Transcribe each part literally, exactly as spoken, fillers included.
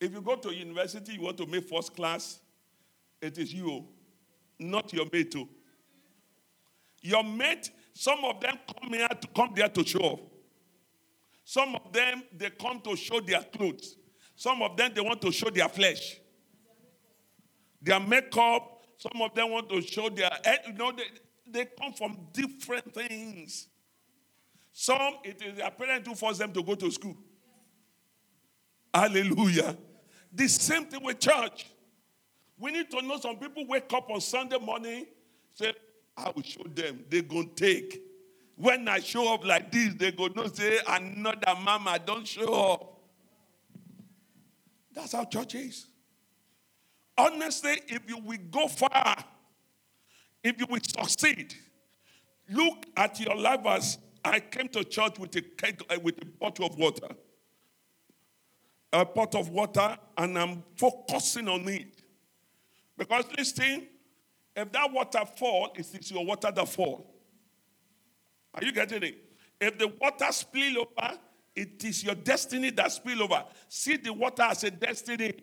If you go to university, you want to make first class, it is you, not your mate too. Your mate, some of them come here to come there to show off. Some of them, they come to show their clothes. Some of them, they want to show their flesh. Their makeup, some of them want to show their, you know, they, they come from different things. Some, it is their parents who force them to go to school. Hallelujah. The same thing with church. We need to know some people wake up on Sunday morning, say, I will show them. They're going to take. When I show up like this, they go, no, say, another mama, don't show up. That's how church is. Honestly, if you will go far, if you will succeed, look at your life as I came to church with a keg, with a bottle of water. A pot of water, and I'm focusing on it. Because listen, if that water falls, it's your water that falls. Are you getting it? If the water spills over, it is your destiny that spills over. See the water as a destiny.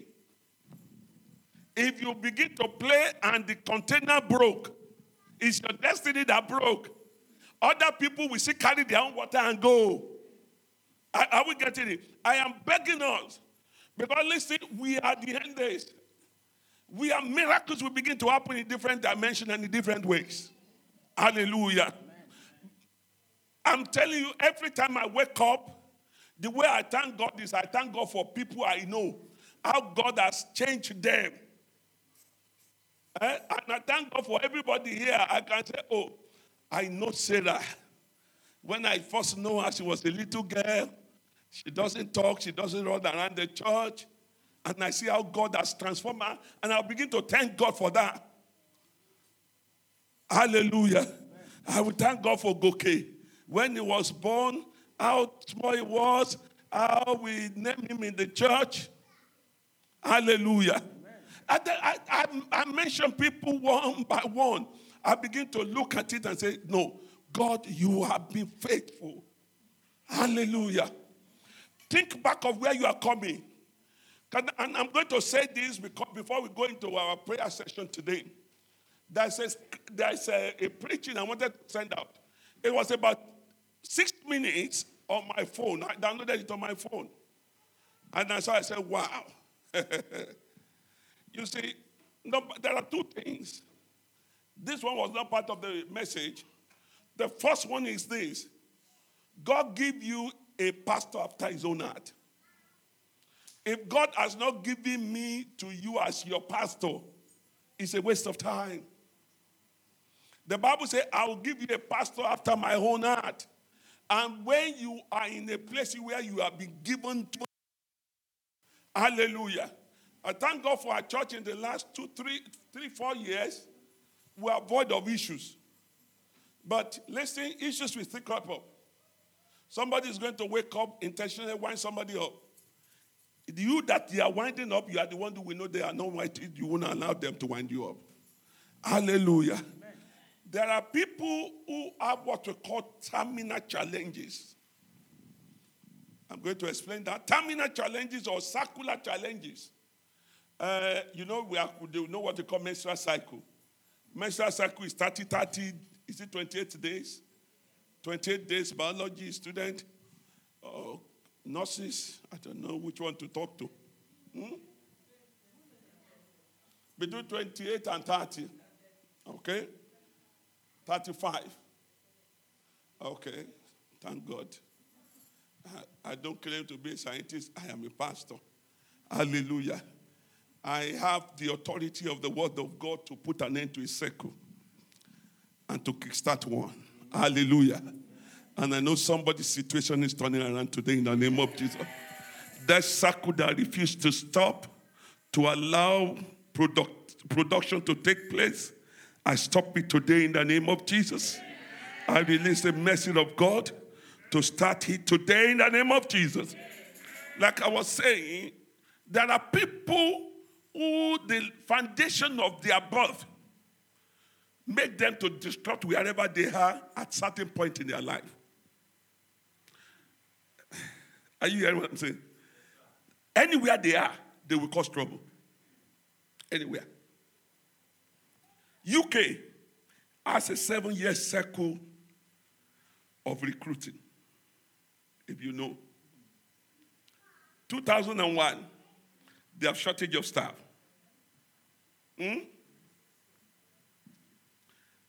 If you begin to play and the container broke, it's your destiny that broke. Other people will see carry their own water and go. Are we getting it? I am begging us. Because listen, we are the end days. We are miracles will begin to happen in different dimensions and in different ways. Hallelujah. Amen. I'm telling you, every time I wake up, the way I thank God is I thank God for people I know. How God has changed them. And I thank God for everybody here. I can say, oh, I know Sarah. When I first know her, she was a little girl. She doesn't talk. She doesn't run around the church. And I see how God has transformed her. And I'll begin to thank God for that. Hallelujah. Amen. I will thank God for Goke. When he was born, how small he was, how we named him in the church. Hallelujah. I, I, I, I mention people one by one. I begin to look at it and say, no, God, you have been faithful. Hallelujah. Think back of where you are coming. And I'm going to say this because before we go into our prayer session today. There's a, there's a, a preaching I wanted to send out. It was about six minutes on my phone. I downloaded it on my phone. And so I said, wow. You see, no, there are two things. This one was not part of the message. The first one is this. God give you a pastor after his own heart. If God has not given me to you as your pastor, it's a waste of time. The Bible says, I will give you a pastor after my own heart. And when you are in a place where you have been given to. Hallelujah. I thank God for our church in the last two, three, three, four years. We are void of issues. But listen, issues will still crop up. Somebody is going to wake up intentionally, wind somebody up. You that they are winding up, you are the one who will know they are not winding. You won't allow them to wind you up. Hallelujah. Amen. There are people who have what we call terminal challenges. I'm going to explain that. Terminal challenges or circular challenges. Uh, you know, we are, you know what we call menstrual cycle. Menstrual cycle is thirty, thirty, is it twenty-eight days? twenty-eight days, biology student. Oh, nurses, I don't know which one to talk to. Hmm? Between twenty-eight and thirty. Okay? thirty-five. Okay. Thank God. I, I don't claim to be a scientist. I am a pastor. Hallelujah. I have the authority of the word of God to put an end to a circle and to kickstart one. Hallelujah. And I know somebody's situation is turning around today in the name of Jesus. That circle that refused to stop, to allow product, production to take place, I stop it today in the name of Jesus. I release the message of God to start it today in the name of Jesus. Like I was saying, there are people who the foundation of their birth make them to destruct wherever they are at certain point in their life. Are you hearing what I'm saying? Anywhere they are, they will cause trouble. Anywhere. U K has a seven-year cycle of recruiting. If you know. two thousand one, they have shortage of staff. Hmm?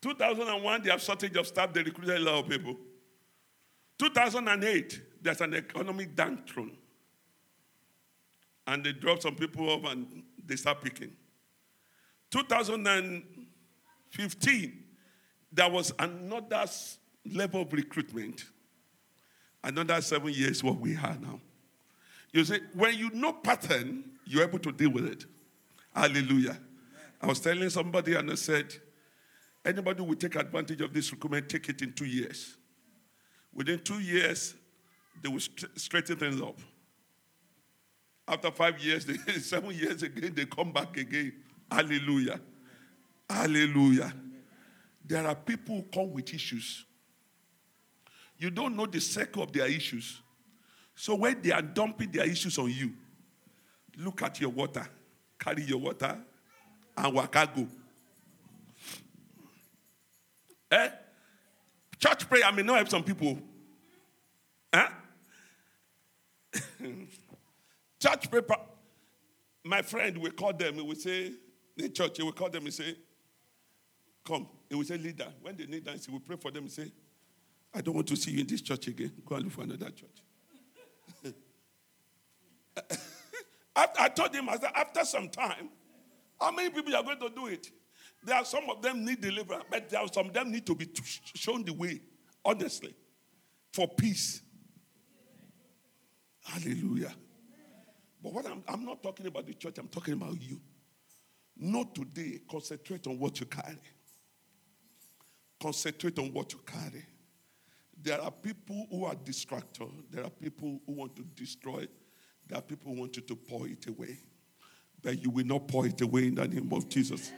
two thousand one, they have shortage of staff. They recruited a lot of people. two thousand eight, there's an economic downturn. And they drop some people off and they start picking. two thousand fifteen, there was another level of recruitment. Another seven years what we have now. You see, when you know pattern, you're able to deal with it. Hallelujah. I was telling somebody and I said, anybody who will take advantage of this recruitment, take it in two years. Within two years, they will straighten things up. After five years, they, seven years again, they come back again. Hallelujah. Hallelujah. There are people who come with issues. You don't know the circle of their issues. So when they are dumping their issues on you, look at your water. Carry your water and waka go. Eh? Church prayer may not help some people. Huh? Church prayer, my friend will call them, he will say, in church, he will call them and say, come. He will say, leader. When they need that, he will pray for them and say, I don't want to see you in this church again. Go and look for another church. I told him, I said, after some time, how many people are going to do it? There are some of them need deliverance, but there are some of them need to be shown the way, honestly, for peace. Hallelujah. But what I'm, I'm not talking about the church, I'm talking about you. Not today, concentrate on what you carry. Concentrate on what you carry. There are people who are distractors. There are people who want to destroy. There are people who want you to pour it away. But you will not pour it away in the name of Jesus.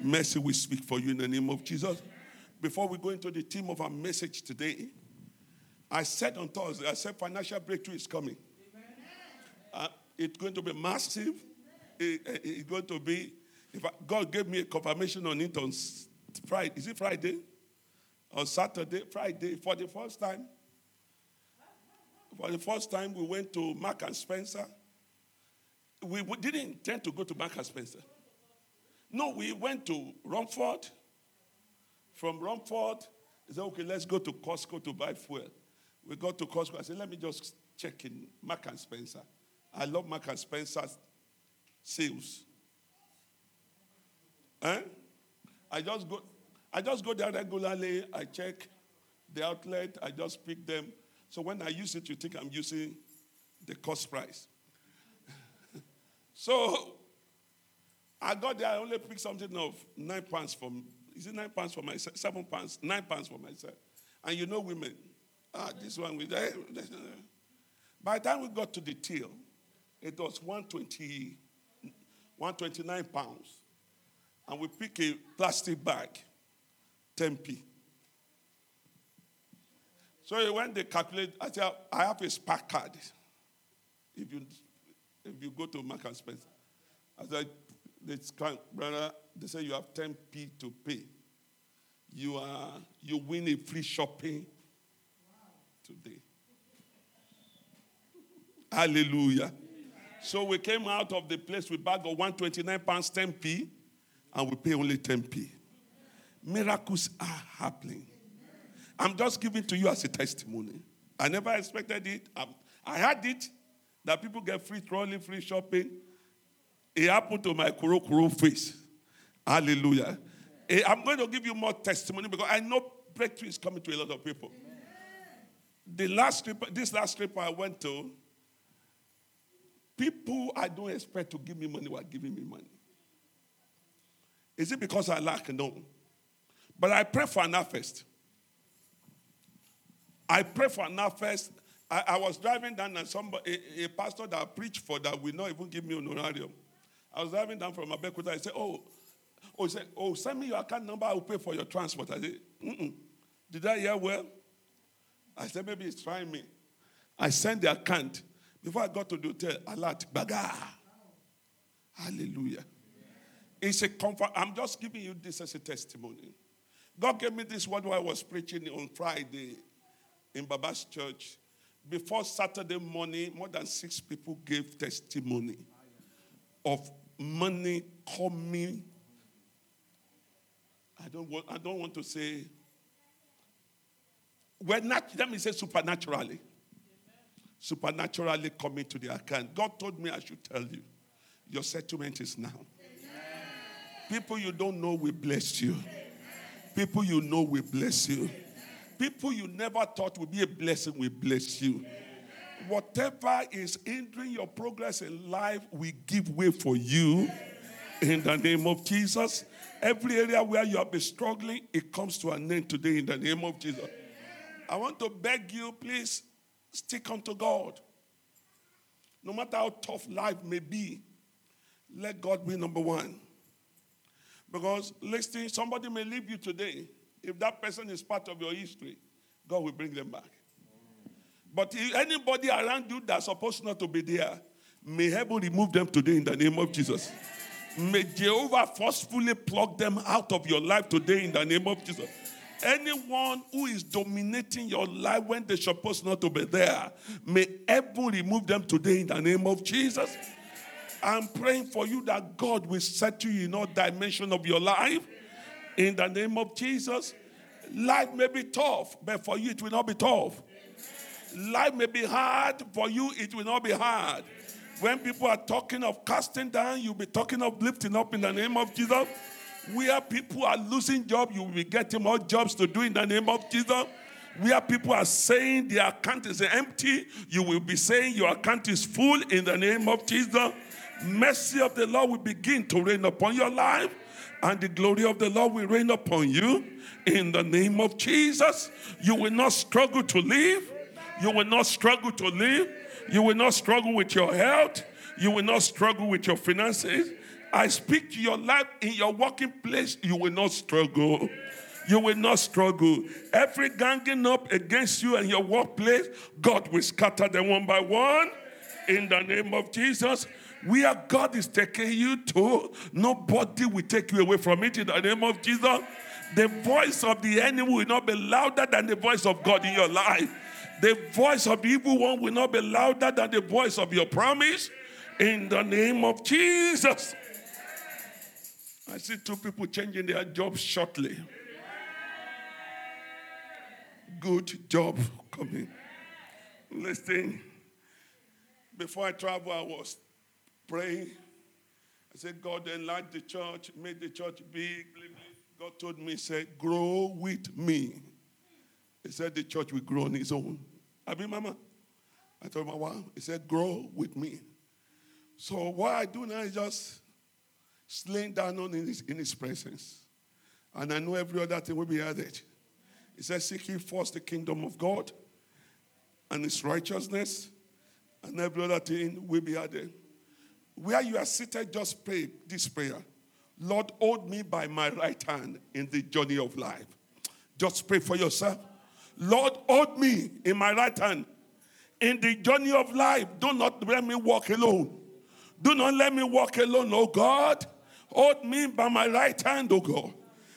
Mercy will speak for you in the name of Jesus. Before we go into the theme of our message today, I said on Thursday, I said financial breakthrough is coming. Uh, it's going to be massive. It, it, it's going to be, if I, God gave me a confirmation on it on Friday. Is it Friday? On Saturday, Friday, for the first time. For the first time, we went to Marks and Spencer. We, we didn't intend to go to Marks and Spencer. No, we went to Romford. From Romford, they said, okay, let's go to Costco to buy fuel. We got to Costco. I said, let me just check in Marks and Spencer. I love Marks and Spencer's sales. Eh? I just go I just go there regularly. I check the outlet. I just pick them. So when I use it, you think I'm using the cost price. So I got there, I only picked something of nine pounds for, is it nine pounds for myself? Seven pounds, nine pounds for myself. And you know women. Ah, this one. With, eh, by the time we got to the till, it was one hundred twenty, one hundred twenty-nine pounds. And we pick a plastic bag, ten p. So when they calculate, I said, I have a SPAR card. If you, if you go to Marks and Spencer. I said, brother, they say you have ten p to pay. You are you win a free shopping today. Hallelujah. So we came out of the place with bag of one hundred twenty-nine pounds, ten p, and we pay only ten p. Miracles are happening. I'm just giving to you as a testimony. I never expected it. I, I had it that people get free trolley, free shopping. It happened to my kuro kuro face. Hallelujah. Amen. I'm going to give you more testimony because I know breakthrough is coming to a lot of people. Amen. The last trip, this last trip I went to, people I don't expect to give me money were giving me money. Is it because I lack? No. But I pray for an harvest. I pray for an harvest. I, I was driving down and somebody, a, a pastor that I preached for that will not even give me an honorarium. I was driving down from Abeokuta. I said, oh, oh, he said, oh, send me your account number. I will pay for your transport. I said, mm-mm. Did I hear well? I said, maybe he's trying me. I sent the account. Before I got to the hotel, alert, baga. Hallelujah. It's a comfort. I'm just giving you this as a testimony. God gave me this word while I was preaching on Friday in Baba's church. Before Saturday morning, more than six people gave testimony of money coming. I don't want, I don't want to say, well, not, let me say supernaturally. Supernaturally coming to the account. God told me I should tell you, your settlement is now. Amen. People you don't know will bless you. Amen. People you know will bless you. Amen. People you never thought would be a blessing will bless you. Amen. Whatever is hindering your progress in life will give way for you. Amen. In the name of Jesus. Every area where you have been struggling, it comes to an end today in the name of Jesus. I want to beg you, please, stick unto God. No matter how tough life may be, let God be number one. Because, listen, somebody may leave you today. If that person is part of your history, God will bring them back. But if anybody around you that's supposed not to be there, may heaven remove them today in the name of Jesus. May Jehovah forcefully pluck them out of your life today in the name of Jesus. Anyone who is dominating your life when they're supposed not to be there, may heaven remove them today in the name of Jesus. I'm praying for you that God will set you in all dimensions of your life in the name of Jesus. Life may be tough, but for you it will not be tough. Life may be hard, for you it will not be hard. When people are talking of casting down, you'll be talking of lifting up in the name of Jesus. Where people are losing jobs, you will be getting more jobs to do in the name of Jesus. Where people are saying their account is empty, you will be saying your account is full in the name of Jesus. Mercy of the Lord will begin to reign upon your life, and the glory of the Lord will reign upon you in the name of Jesus. You will not struggle to live. You will not struggle to live. You will not struggle with your health. You will not struggle with your finances. I speak to your life in your working place. You will not struggle. You will not struggle. Every ganging up against you and your workplace, God will scatter them one by one in the name of Jesus. Where God is taking you to, nobody will take you away from it in the name of Jesus. The voice of the enemy will not be louder than the voice of God in your life. The voice of the evil one will not be louder than the voice of your promise in the name of Jesus. I see two people changing their jobs shortly. Good job coming. Listen, before I travel, I was praying. I said, God, enlarge the church, make the church big. God told me, he said, grow with me. He said, the church will grow on its own. I mean, Mama, I told my wife, he said, grow with me. So what I do now is just slain down on in his, in his presence. And I know every other thing will be added. He said, seek ye first the kingdom of God and his righteousness, and every other thing will be added. Where you are seated, just pray this prayer. Lord, hold me by my right hand in the journey of life. Just pray for yourself. Lord, hold me in my right hand in the journey of life. Do not let me walk alone. Do not let me walk alone, oh God. Hold me by my right hand, O God.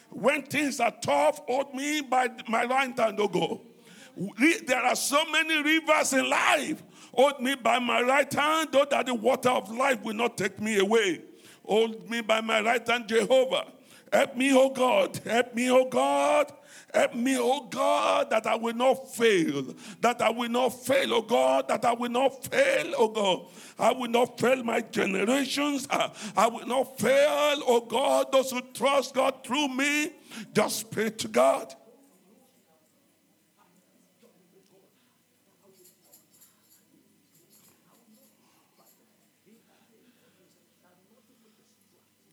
When things are tough, hold me by my right hand, O God. There are so many rivers in life. Hold me by my right hand, so that the water of life will not take me away. Hold me by my right hand, Jehovah. Help me, O God. Help me, O God. Help me, oh God, that I will not fail. That I will not fail, oh God. That I will not fail, oh God. I will not fail my generations. I, I will not fail, oh God, those who trust God through me. Just pray to God.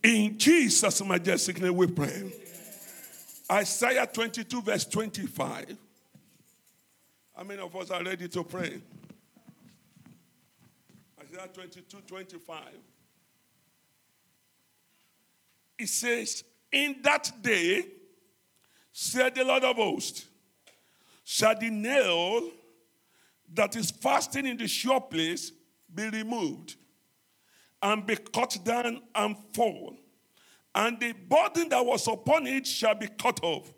In Jesus' majestic name we pray. Isaiah twenty-two, verse twenty-five. How many of us are ready to pray? Isaiah twenty-two, twenty-five. It says, in that day, said the Lord of hosts, shall the nail that is fastened in the sure place be removed, and be cut down and fall, and the burden that was upon it shall be cut off,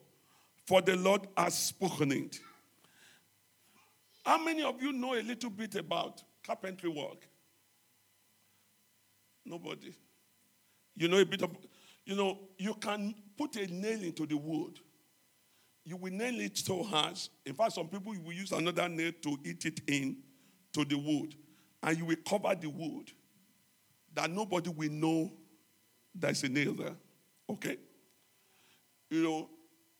for the Lord has spoken it. How many of you know a little bit about carpentry work? Nobody. You know a bit of, you know, you can put a nail into the wood. You will nail it so hard. In fact, some people will use another nail to eat it in to the wood. And you will cover the wood that nobody will know there's a nail there. Okay? You know,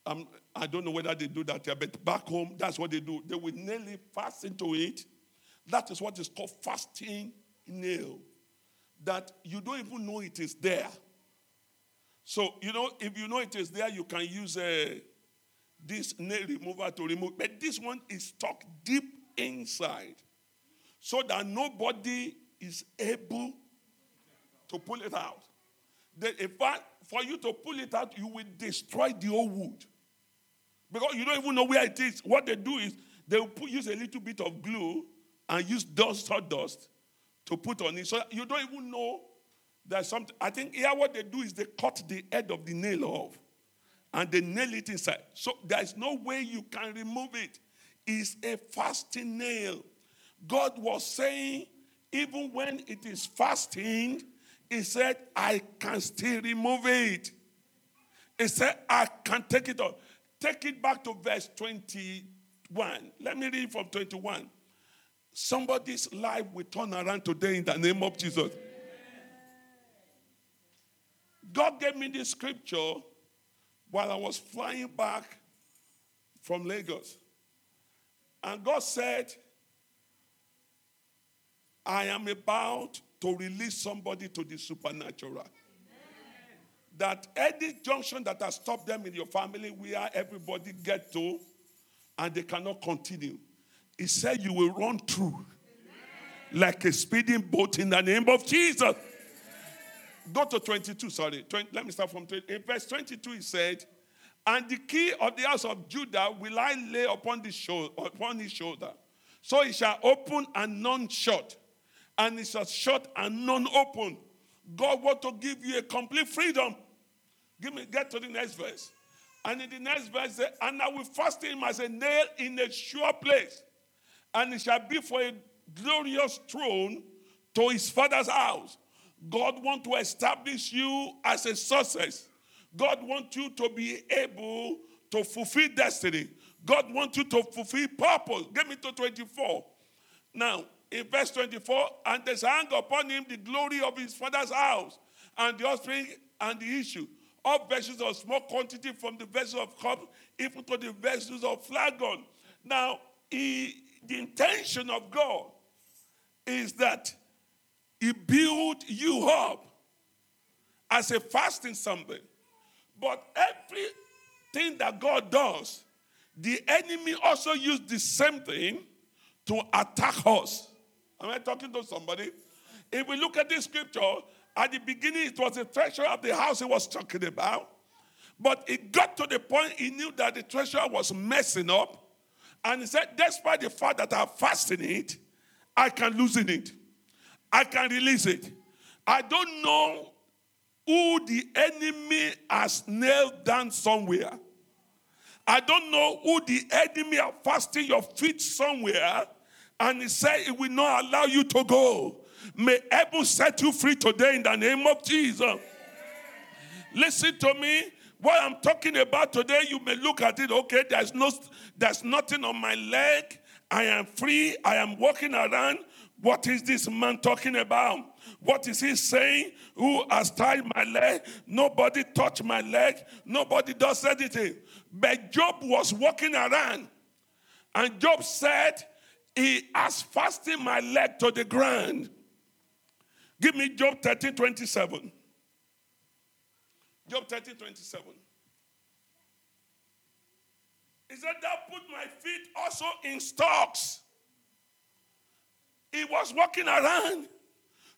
um, I don't know whether they do that here, but back home, that's what they do. They will nail it, fasten to it. That is what is called fasting nail. That you don't even know it is there. So, you know, if you know it is there, you can use a... this nail remover to remove. But this one is stuck deep inside so that nobody is able to pull it out. That in fact, for you to pull it out, you will destroy the whole wood. Because you don't even know where it is. What they do is they will put, use a little bit of glue and use dust or dust to put on it. So you don't even know that something. I think here what they do is they cut the head of the nail off. And they nail it inside. So there is no way you can remove it. It's a fasting nail. God was saying, even when it is fasting, he said, I can still remove it. He said, I can take it off. Take it back to verse twenty-one. Let me read from twenty-one. Somebody's life will turn around today in the name of Jesus. God gave me this scripture while I was flying back from Lagos. And God said, I am about to release somebody to the supernatural. Amen. That any junction that has stopped them in your family, where everybody get to, and they cannot continue. He said you will run through. Amen. Like a speeding boat in the name of Jesus. Go to twenty-two, sorry. twenty, let me start from twenty. In verse twenty-two, he said, and the key of the house of Judah will I lay upon, the shoulder, upon his shoulder. So he shall open and none shut, and he shall shut and none open. God want to give you a complete freedom. Give me, get to the next verse. And in the next verse, and I will fasten him as a nail in a sure place, and it shall be for a glorious throne to his father's house. God wants to establish you as a success. God wants you to be able to fulfill destiny. God wants you to fulfill purpose. Get me to twenty-four. Now, in verse twenty-four, and they shall hang upon him the glory of his father's house, and the offspring and the issue. All vessels of small quantity, from the vessels of cup, even to the vessels of flagon. Now, he, the intention of God is that he built you up as a fasting somebody. But everything that God does, the enemy also used the same thing to attack us. Am I talking to somebody? If we look at this scripture, at the beginning it was the treasure of the house he was talking about. But it got to the point he knew that the treasure was messing up. And he said, despite the fact that I'm fasting it, I can lose in it. I can release it. I don't know who the enemy has nailed down somewhere. I don't know who the enemy are fastening your feet somewhere, and he said it will not allow you to go. May heaven set you free today in the name of Jesus. Listen to me. What I'm talking about today, you may look at it, okay, there's no, there's nothing on my leg. I am free. I am walking around. What is this man talking about? What is he saying? Who has tied my leg? Nobody touched my leg. Nobody does anything. But Job was walking around. And Job said, he has fastened my leg to the ground. Give me Job thirteen twenty-seven. Job thirteen twenty-seven. He said, thou put my feet also in stocks. He was walking around.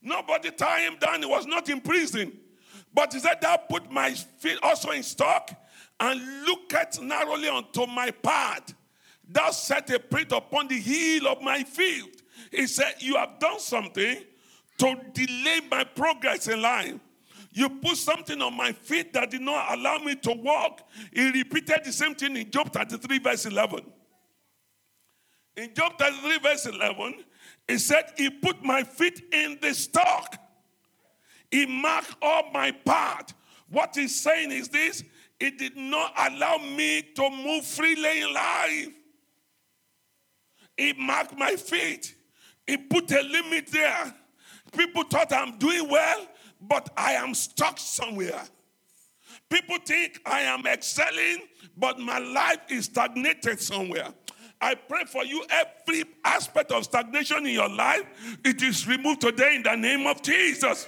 Nobody tied him down. He was not in prison. But he said, thou put my feet also in stock, and looketh narrowly unto my path. Thou set a print upon the heel of my feet. He said, you have done something to delay my progress in life. You put something on my feet that did not allow me to walk. He repeated the same thing in Job thirty-three verse eleven. In Job thirty-three verse eleven, he said, he put my feet in the stock. He marked all my path. What he's saying is this: he did not allow me to move freely in life. He marked my feet. He put a limit there. People thought I'm doing well, but I am stuck somewhere. People think I am excelling, but my life is stagnated somewhere. I pray for you, every aspect of stagnation in your life, it is removed today in the name of Jesus.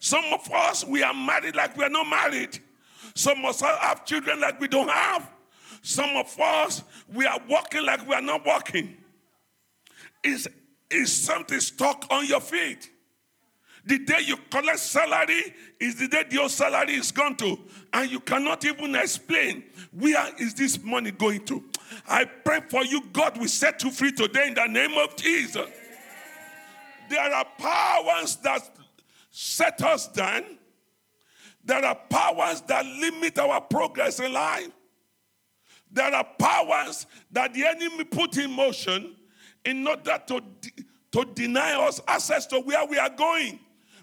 Some of us, we are married like we are not married. Some of us have children like we don't have. Some of us, we are walking like we are not walking. Is is something stuck on your feet? The day you collect salary is the day your salary is gone to. And you cannot even explain, where is this money going to? I pray for you, God will set you free today in the name of Jesus. There are powers that set us down. There are powers that limit our progress in life. There are powers that the enemy put in motion in order to, de- to deny us access to where we are going.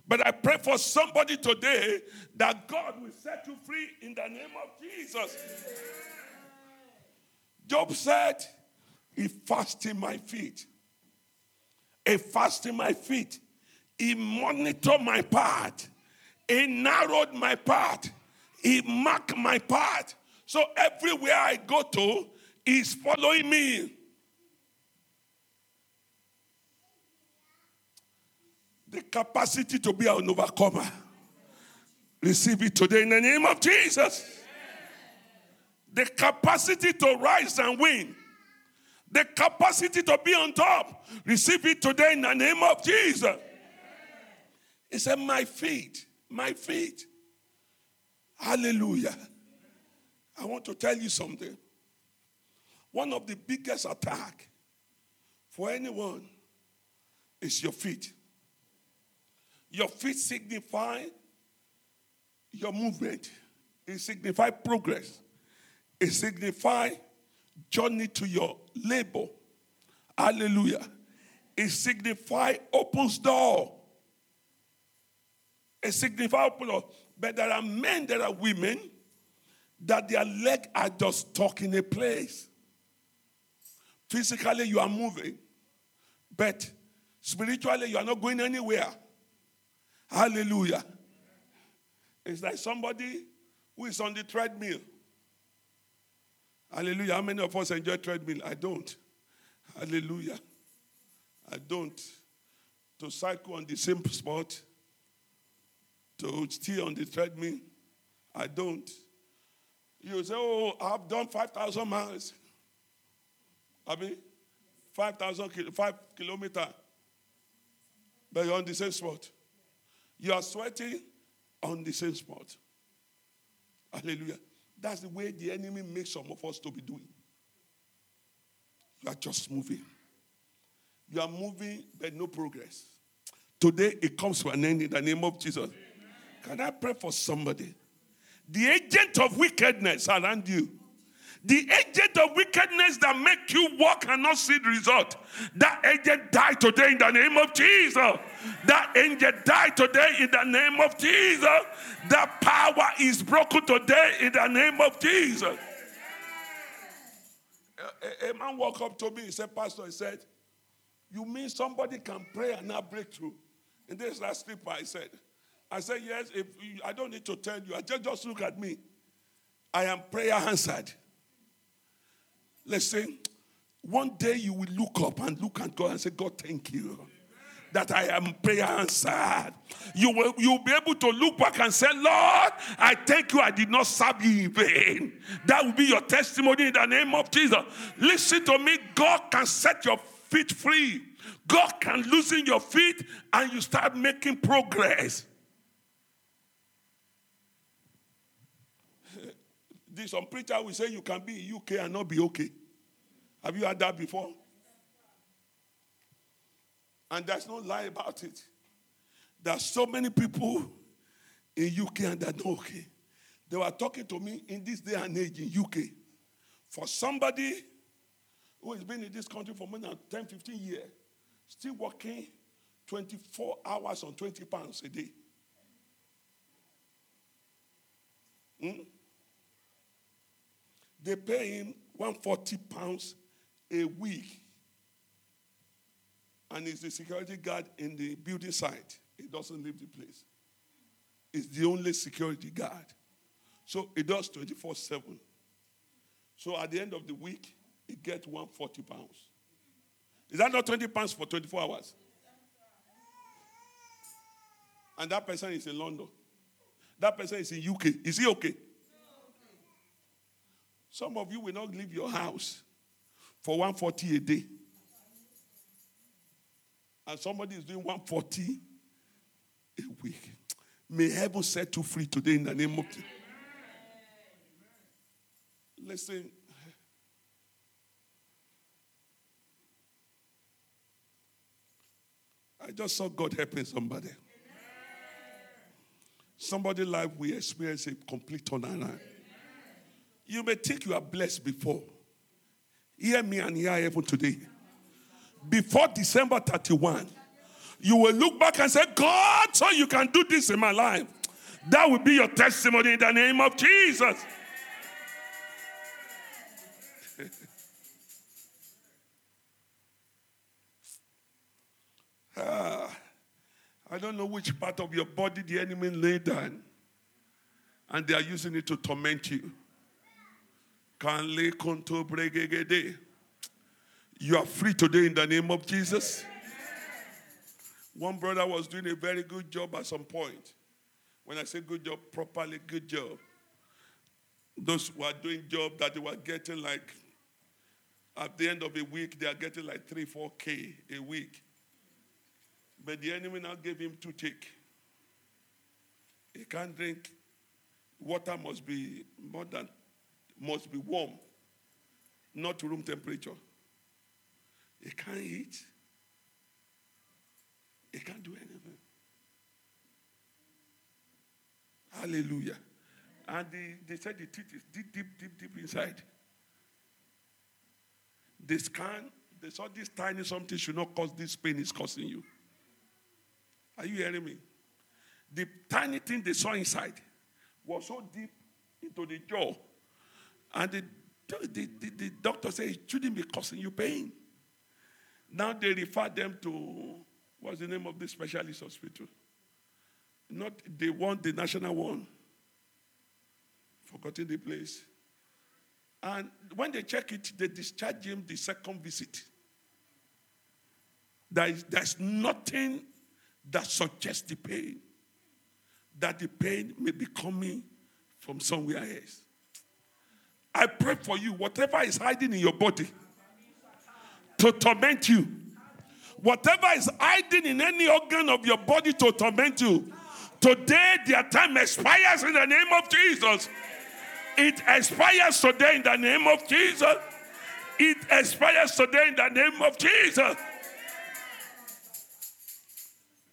But I pray for somebody today that God will set you free in the name of Jesus. Job said, he fasted my feet. He fasted my feet. He monitored my path. He narrowed my path. He marked my path. So everywhere I go to, he's following me. The capacity to be an overcomer. Receive it today in the name of Jesus. The capacity to rise and win. The capacity to be on top. Receive it today in the name of Jesus. He said, my feet, my feet. Hallelujah. I want to tell you something. One of the biggest attacks for anyone is your feet. Your feet signify your movement. It signifies progress. It signifies journey to your labor. Hallelujah. It signifies opens door. It signifies open door. But there are men, there are women that their legs are just stuck in a place. Physically, you are moving, but spiritually, you are not going anywhere. Hallelujah. It's like somebody who is on the treadmill. Hallelujah. How many of us enjoy treadmill? I don't. Hallelujah. I don't. To cycle on the same spot, to stay on the treadmill, I don't. You say, oh, I've done five thousand miles. I mean, five thousand, five kilometers. But you're on the same spot. You are sweating on the same spot. Hallelujah. That's the way the enemy makes some of us to be doing. You are just moving. You are moving, but no progress. Today, it comes to an end in the name of Jesus. Amen. Can I pray for somebody? The agent of wickedness around you. The agent of wickedness that make you walk and not see the result. That agent die today in the name of Jesus. That agent die today in the name of Jesus. That power is broken today in the name of Jesus. A, a, a man walked up to me, he said, Pastor, he said, you mean somebody can pray and not break through? And this last slipper, I said, I said, yes, if you, I don't need to tell you. I just, just look at me. I am prayer answered. Listen, one day you will look up and look at God and say, God, thank you that I am prayer answered. You will you'll be able to look back and say, Lord, I thank you I did not serve you in vain. That will be your testimony in the name of Jesus. Listen to me. God can set your feet free. God can loosen your feet and you start making progress. This some preacher will say you can be in U K and not be okay. Have you heard that before? And there's no lie about it. There are so many people in U K and they're not okay. They were talking to me in this day and age in U K. For somebody who has been in this country for more than ten, fifteen years, still working twenty-four hours on twenty pounds a day. Hmm? They pay him one hundred forty pounds a week. And he's the security guard in the building site. He doesn't leave the place. He's the only security guard. So he does twenty-four seven. So at the end of the week, he gets one hundred forty pounds. Is that not twenty pounds for twenty-four hours? And that person is in London. That person is in U K. Is he okay? Some of you will not leave your house for one hundred forty a day. And somebody is doing one hundred forty a week. May heaven set you free today in the name of Jesus. Listen. I just saw God helping somebody. Somebody's life will experience a complete turnaround. You may think you are blessed before. Hear me and hear heaven today. Before December thirty-first, you will look back and say, God, so you can do this in my life. That will be your testimony in the name of Jesus. ah, I don't know which part of your body the enemy laid down, and they are using it to torment you. You are free today in the name of Jesus. One brother was doing a very good job at some point. When I say good job, properly good job. Those who are doing job that they were getting like, at the end of a week, they are getting like three, four K a week. But the enemy now gave him two take. He can't drink. Water must be more than, must be warm, not room temperature. He can't eat. He can't do anything. Hallelujah. And they, they said the teeth is deep, deep, deep, deep inside. They scan. They saw this tiny something should not cause this pain is causing you. Are you hearing me? The tiny thing they saw inside was so deep into the jaw. And the, the, the, the doctor said it shouldn't be causing you pain. Now they refer them to, what's the name of the specialist hospital? Not the one, the national one. Forgotten the place. And when they check it, they discharge him the second visit. There is, there's nothing that suggests the pain. That the pain may be coming from somewhere else. I pray for you, whatever is hiding in your body to torment you, whatever is hiding in any organ of your body to torment you, today their time expires in the name of Jesus. It expires today in the name of Jesus. It expires today in the name of Jesus.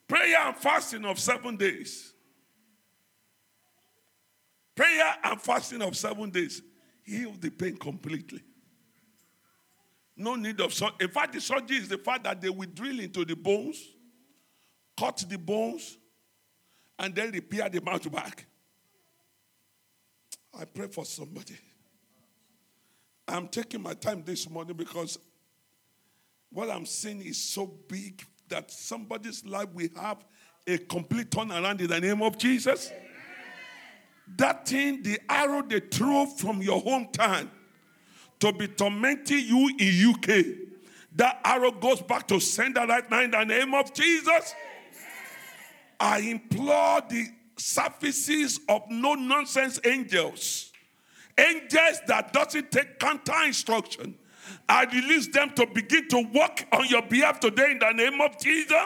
Prayer and fasting of seven days. Prayer and fasting of seven days. Heal the pain completely. No need of surgery. In fact, the surgery is the fact that they will drill into the bones, cut the bones, and then repair the mouth back. I pray for somebody. I'm taking my time this morning because what I'm seeing is so big that somebody's life will have a complete turnaround in the name of Jesus. That thing, the arrow they threw from your hometown to be tormenting you in U K, that arrow goes back to sender right now in the name of Jesus. I implore the services of no-nonsense angels, angels that doesn't take counter-instruction. I release them to begin to work on your behalf today in the name of Jesus,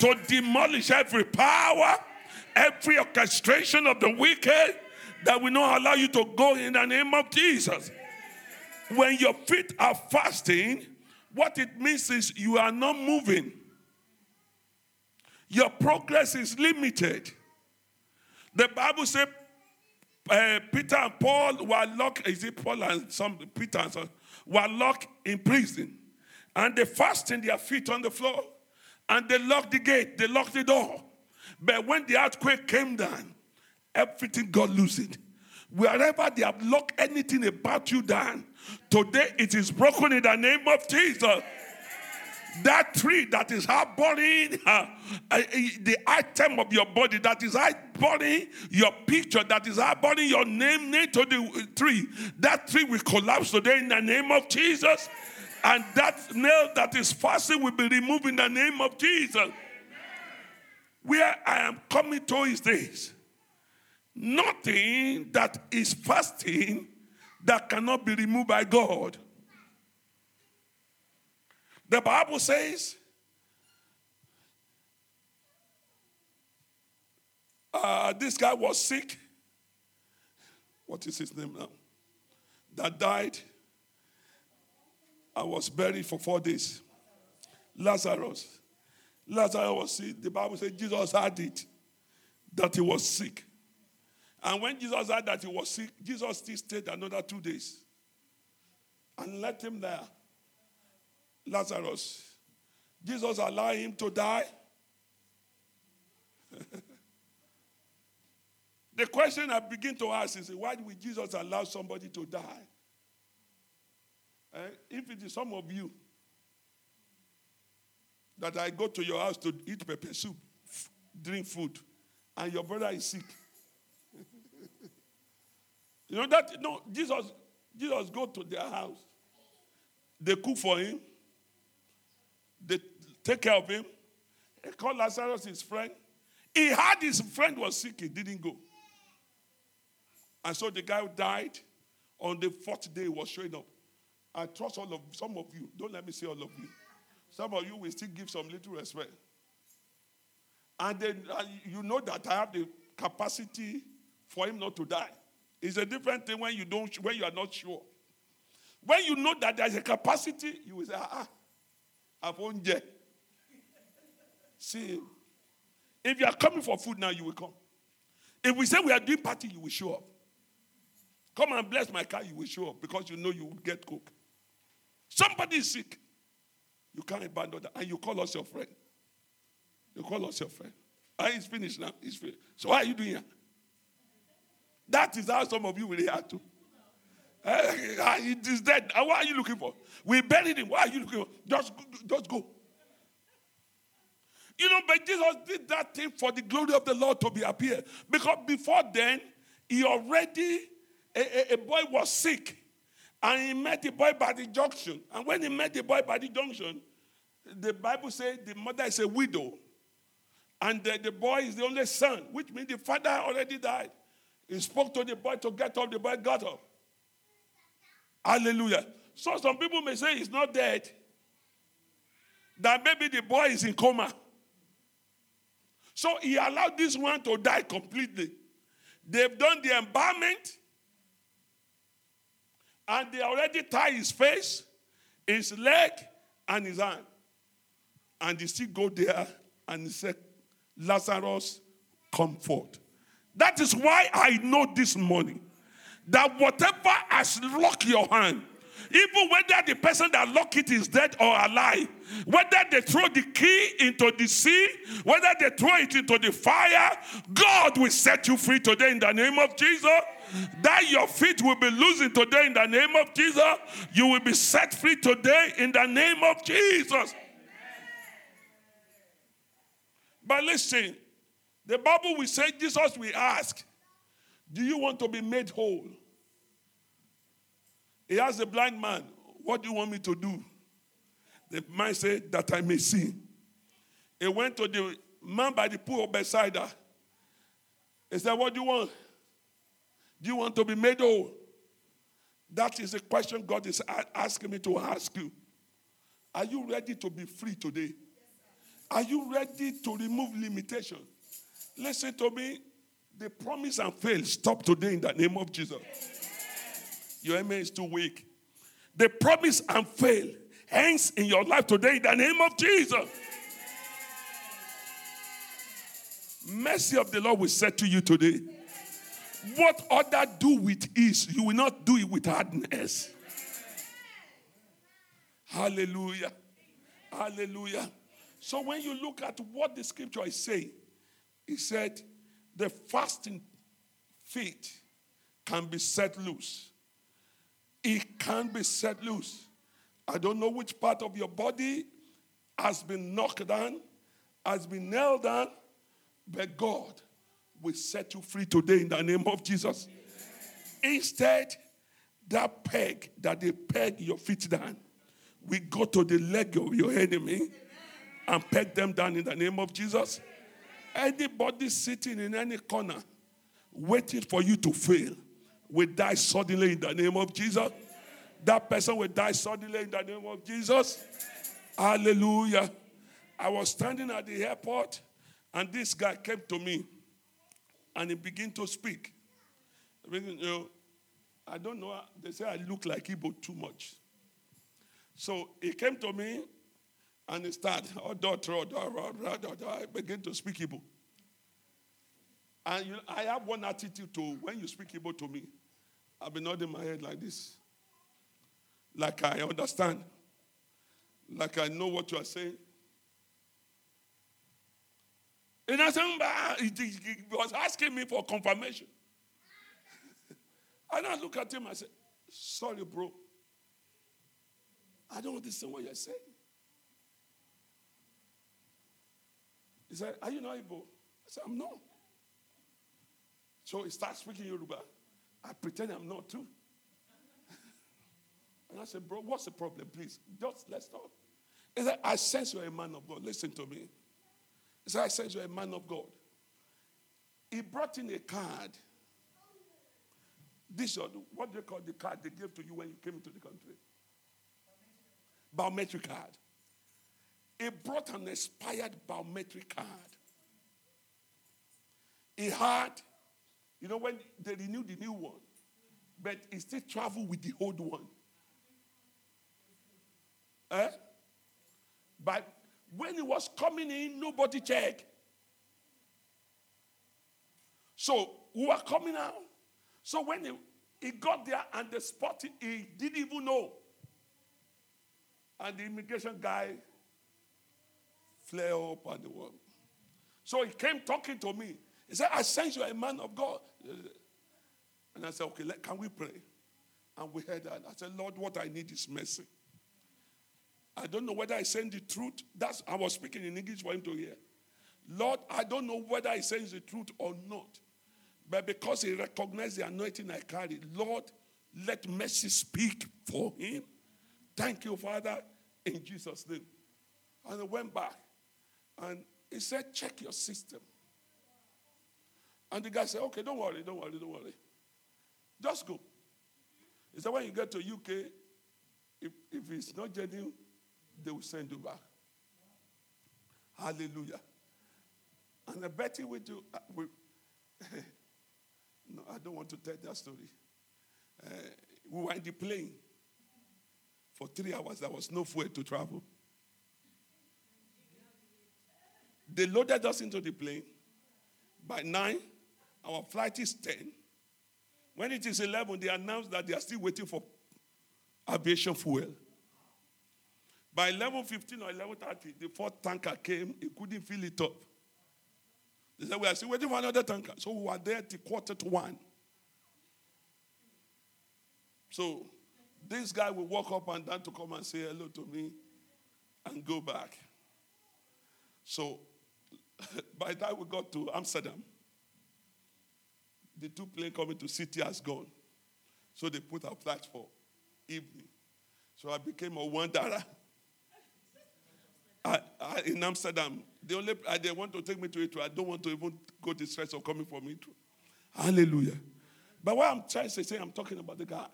to demolish every power, every orchestration of the wicked that will not allow you to go in the name of Jesus. When your feet are fasting, what it means is you are not moving. your progress is limited. The Bible says uh, Peter and Paul were locked, is it Paul and some Peter and some, were locked in prison. And they fastened their feet on the floor. And they locked the gate, they locked the door. But when the earthquake came down, everything got loosened. Wherever they have locked anything about you down, today it is broken in the name of Jesus. That tree that is harboring uh, uh, the item of your body, that is harboring your picture, that is harboring your name, name to the tree, that tree will collapse today in the name of Jesus. And that nail that is fastened will be removed in the name of Jesus. Amen. Where I am coming to is this. Nothing that is fasting that cannot be removed by God. The Bible says, uh, this guy was sick. What is his name now? That died. I was buried for four days. Lazarus. Lazarus was sick. The Bible says Jesus had it, that he was sick. And when Jesus heard that he was sick, Jesus still stayed another two days and left him there. Lazarus. Jesus allowed him to die. The question I begin to ask is, why would Jesus allow somebody to die? Uh, if it is some of you that I go to your house to eat pepper soup, f- drink food, and your brother is sick. You know that, no, Jesus, Jesus go to their house. They cook for him. They take care of him. They call Lazarus his friend. He had his friend was sick. He didn't go. And so the guy who died on the fourth day was showing up. I trust all of some of you. Don't let me say all of you. Some of you will still give some little respect. And then uh, you know that I have the capacity for him not to die. It's a different thing when you don't, when you are not sure. When you know that there is a capacity, you will say, ah, I've owned it. See, if you are coming for food now, you will come. If we say we are doing party, you will show up. Come and bless my car, you will show up because you know you will get cooked. Somebody is sick. You can't abandon that. And you call us your friend. You call us your friend. Ah, it's finished now. It's finished. So why are you doing here? That is how some of you will react to. Uh, it is dead. Uh, what are you looking for? We buried him. What are you looking for? Just, just go. You know, but Jesus did that thing for the glory of the Lord to be appeared. Because before then, he already, a, a, a boy was sick. And he met the boy by the junction. And when he met the boy by the junction, the Bible says the mother is a widow. And the, the boy is the only son, which means the father already died. He spoke to the boy to get up. The boy got up. Hallelujah. So some people may say he's not dead. That maybe the boy is in coma. So he allowed this one to die completely. They've done the embalmment. And they already tied his face, his leg, and his hand. And they still go there and say, Lazarus, come forth. That is why I know this morning that whatever has locked your hand, even whether the person that locked it is dead or alive, whether they throw the key into the sea, whether they throw it into the fire, God will set you free today in the name of Jesus. That your feet will be loosened today in the name of Jesus. You will be set free today in the name of Jesus. But listen, the Bible will say, Jesus will ask, do you want to be made whole? He asked the blind man, what do you want me to do? The man said, that I may see. He went to the man by the pool of Bethesda. He said, what do you want? Do you want to be made whole? That is the question God is asking me to ask you. Are you ready to be free today? Are you ready to remove limitation? Listen to me. The promise and fail stop today in the name of Jesus. Your amen is too weak. The promise and fail ends in your life today in the name of Jesus. Mercy of the Lord will settle you today. What other do with ease, you will not do it with hardness. Hallelujah. Hallelujah. So when you look at what the scripture is saying, it said the fasting faith can be set loose. It can be set loose. I don't know which part of your body has been knocked down, has been nailed down, but God will set you free today in the name of Jesus. Amen. Instead, that peg that they peg your feet down, we go to the leg of your enemy. Amen. And peg them down in the name of Jesus. Amen. Anybody sitting in any corner, waiting for you to fail, will die suddenly in the name of Jesus. Amen. That person will die suddenly in the name of Jesus. Amen. Hallelujah. I was standing at the airport and this guy came to me and he began to speak. I don't know, they say I look like Igbo too much. So he came to me and he started, I began to speak Igbo. And you, I have one attitude to when you speak Igbo to me. I've been nodding my head like this. Like I understand. Like I know what you are saying. And I said, he was asking me for confirmation. And I look at him, I said, sorry, bro. I don't understand what you're saying. He said, are you not Igbo? I said, I'm not. So he starts speaking Yoruba. I pretend I'm not too. And I said, bro, what's the problem, please? Just let's talk. He said, I sense you're a man of God. Listen to me. He said, I sense you're a man of God. He brought in a card. This or what do they call the card they gave to you when you came into the country? Biometric card. He brought an expired biometric card. He had, you know, when they renewed the new one, but he still traveled with the old one. Eh? But when he was coming in, nobody checked. So we were coming out. So when he, he got there and the spot, he didn't even know. And the immigration guy flared up and the world. So he came talking to me. He said, I sense you're a man of God. And I said, okay, let, can we pray? And we heard that. I said, Lord, what I need is mercy. I don't know whether I send the truth. That's I was speaking in English for him to hear. Lord, I don't know whether I sense the truth or not. But because he recognized the anointing I carry, Lord, let mercy speak for him. Thank you, Father, in Jesus' name. And I went back. And he said, check your system. And the guy said, okay, don't worry, don't worry, don't worry. Just go. He said, when you get to U K, if, if it's not genuine, they will send you back. Hallelujah. And I bet he will do. Uh, we, no, I don't want to tell that story. Uh, we were in the plane. For three hours, there was no fuel to travel. They loaded us into the plane. By nine, our flight is ten. When it is eleven, they announced that they are still waiting for aviation fuel. By eleven fifteen or eleven thirty, the fourth tanker came. It couldn't fill it up. They said, we are still waiting for another tanker. So we were there till quarter to one. So this guy will walk up and down to come and say hello to me and go back. So by the time we got to Amsterdam, the two planes coming to city has gone. So they put our flight for evening. So I became a wanderer. I, I, in Amsterdam, the only, I, they want to take me to Italy. I don't want to even go to the stress of coming from Italy. Hallelujah. But what I'm trying to say, I'm talking about the guy.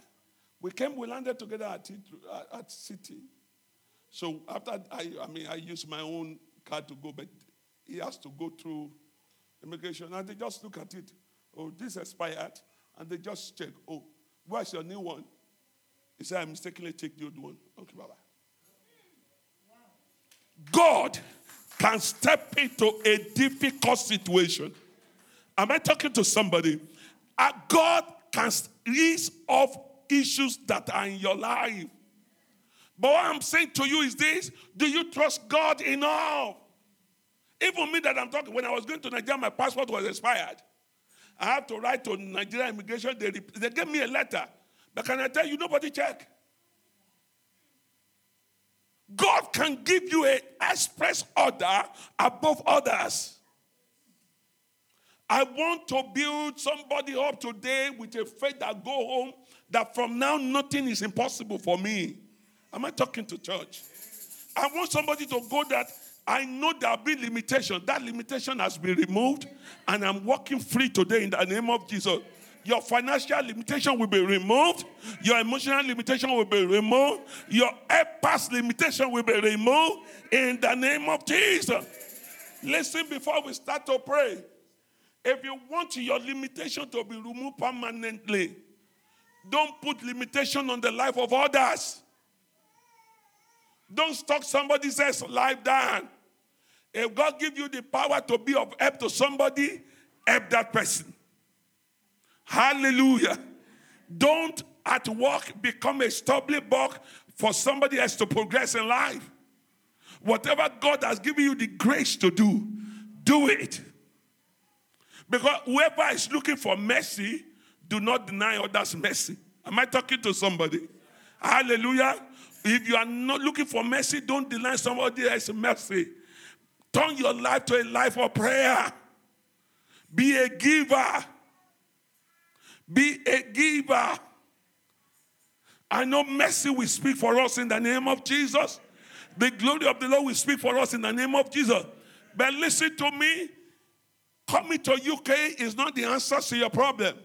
We came, we landed together at, at City. So after, I, I mean, I used my own car to go, but he has to go through immigration. And they just look at it. Oh, this expired. And they just check. Oh, where's your new one? He said, I mistakenly take the old one. Okay, bye-bye. Wow. God can step into a difficult situation. Am I talking to somebody? God can ease off issues that are in your life. But what I'm saying to you is this: do you trust God enough? Even me that I'm talking, when I was going to Nigeria, my passport was expired. I had to write to Nigeria immigration. They, they gave me a letter. But can I tell you, nobody checked. God can give you an express order above others. I want to build somebody up today with a faith that go home, that from now nothing is impossible for me. Am I talking to church? I want somebody to go that I know there will be limitation. That limitation has been removed, and I'm walking free today in the name of Jesus. Your financial limitation will be removed. Your emotional limitation will be removed. Your past limitation will be removed in the name of Jesus. Listen before we start to pray. If you want your limitation to be removed permanently, don't put limitation on the life of others. Don't stalk somebody else's life down. If God gives you the power to be of help to somebody, help that person. Hallelujah. Don't at work become a stumbling block for somebody else to progress in life. Whatever God has given you the grace to do, do it. Because whoever is looking for mercy, do not deny others mercy. Am I talking to somebody? Hallelujah. If you are not looking for mercy, don't deny somebody else mercy. Turn your life to a life of prayer. Be a giver. Be a giver. I know mercy will speak for us in the name of Jesus. The glory of the Lord will speak for us in the name of Jesus. But listen to me. Coming to U K is not the answer to your problem.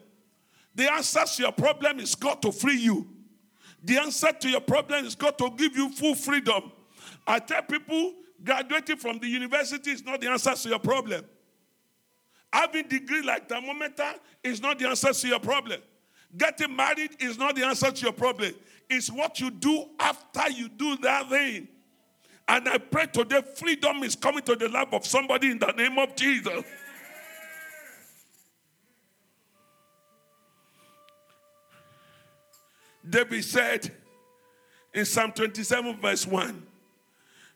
The answer to your problem is God to free you. The answer to your problem is God to give you full freedom. I tell people, graduating from the university is not the answer to your problem. Having a degree like thermometer is not the answer to your problem. Getting married is not the answer to your problem. It's what you do after you do that thing. And I pray today, freedom is coming to the life of somebody in the name of Jesus. David said in Psalm twenty-seven verse one,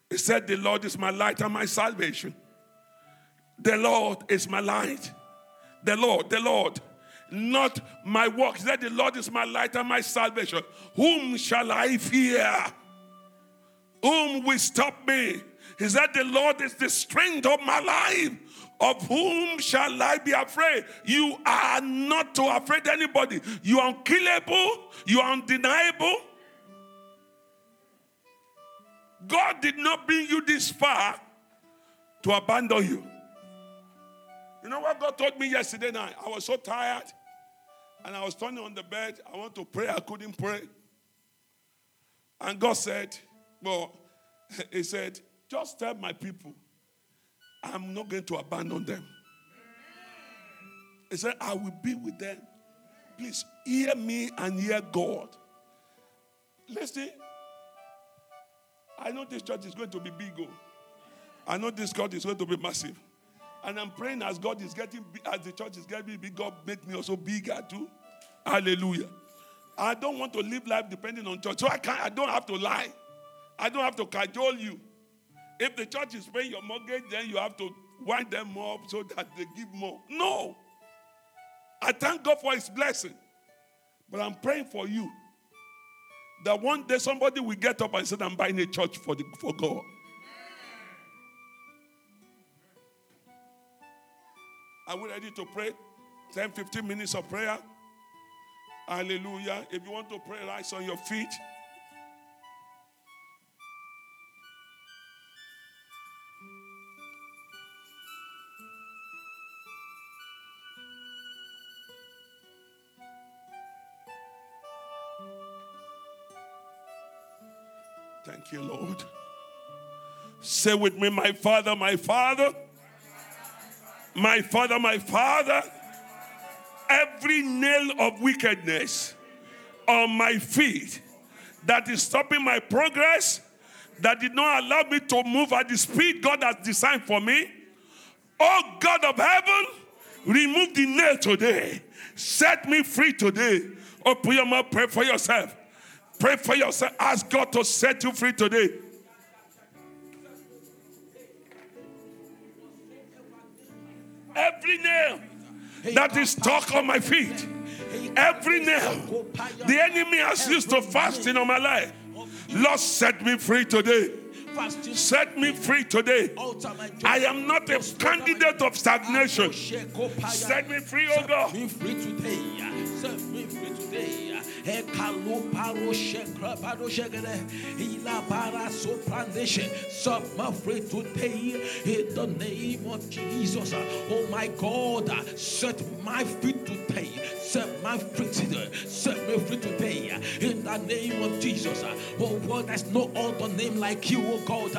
he said, the Lord is my light and my salvation. The Lord is my light. The Lord, the Lord, not my works. He said, the Lord is my light and my salvation. Whom shall I fear? Whom will stop me? He said, the Lord is the strength of my life. Of whom shall I be afraid? You are not to afraid anybody. You are unkillable. You are undeniable. God did not bring you this far to abandon you. You know what God told me yesterday night? I was so tired. And I was turning on the bed. I want to pray. I couldn't pray. And God said, well, he said, just tell my people, I'm not going to abandon them. He said, I will be with them. Please hear me and hear God. Listen, I know this church is going to be big. I know this God is going to be massive. And I'm praying as God is getting, as the church is getting big, God make me also bigger too. Hallelujah. I don't want to live life depending on church. So I can't, I don't have to lie. I don't have to cajole you. If the church is paying your mortgage, then you have to wind them up so that they give more. No. I thank God for his blessing. But I'm praying for you that one day somebody will get up and say, I'm buying a church for, the, for God. Are we ready to pray? ten, fifteen minutes of prayer. Hallelujah. If you want to pray, rise on your feet. Thank you, Lord. Say with me, my Father, my Father, my Father, my Father, every nail of wickedness on my feet that is stopping my progress, that did not allow me to move at the speed God has designed for me. Oh God of heaven, remove the nail today. Set me free today. Open your mouth, pray for yourself. Pray for yourself. Ask God to set you free today. Every nail that is stuck on my feet, every nail the enemy has used to fasting on my life, Lord, set me free today. Set me free today. I am not a candidate of stagnation. Set me free, oh God. Set me free today. Set me free today. Set me free today. In the name of Jesus. Oh my God. Set my feet today. Set my feet today. Set me free today. In the name of Jesus. Oh God, there's no other name like you, oh God.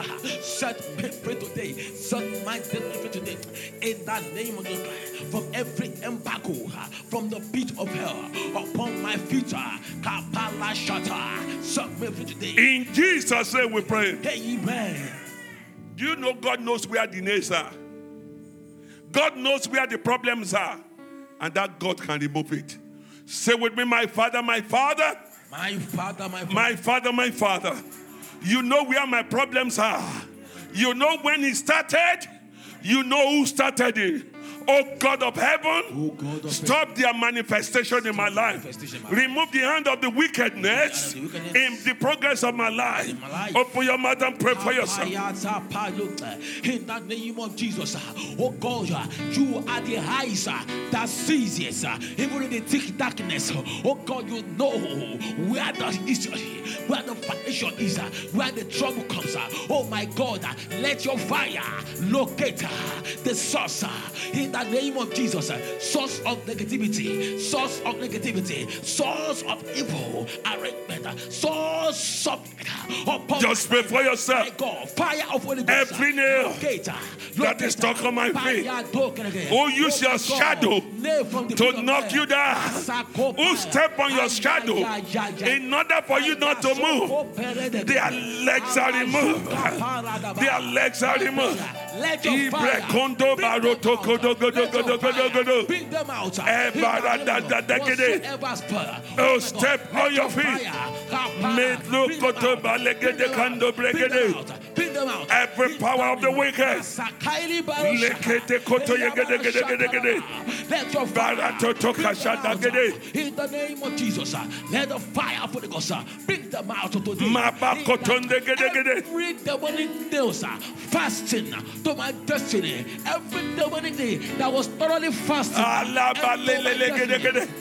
Set me free today. Set my delivery today. In the name of God. From every embargo, from the pit of hell, upon my future. In Jesus' name we pray. Amen. Do you know God knows where the nails are? God knows where the problems are, and that God can remove it. Say with me, my Father, my Father, my Father, my Father, my Father, my Father. You know where my problems are. You know when it started. You know who started it. Oh God of heaven, oh God of stop heaven. Their manifestation stop in my life. In my Remove life. The hand of the wickedness, the of the wickedness in the progress of my life. My life. Open your mouth and pray for yourself. In the name of Jesus, oh God, you are the eyes that sees us. Even in the thick darkness, oh God, you know where the issue, where the foundation is, where the trouble comes. Oh my God, let your fire locate the source. In the name of Jesus, source of negativity, source of negativity, source of evil, arrangement, source of upon just pray for yourself. My God, fire of Holy Ghost. Every nail locator, that is stuck on my feet. Who use your shadow to knock you down? Who step on your shadow in order for you not to move? Their legs are removed. Their legs are removed. Let your fire Go, go, go, go, go, go, go. Bring them out. Oh, step on your feet. Every power of the wicked. In the name of Jesus, let the fire for the gospel bring them out today. Every demonic nails fasting to my destiny. Every demonic day that was thoroughly fasting.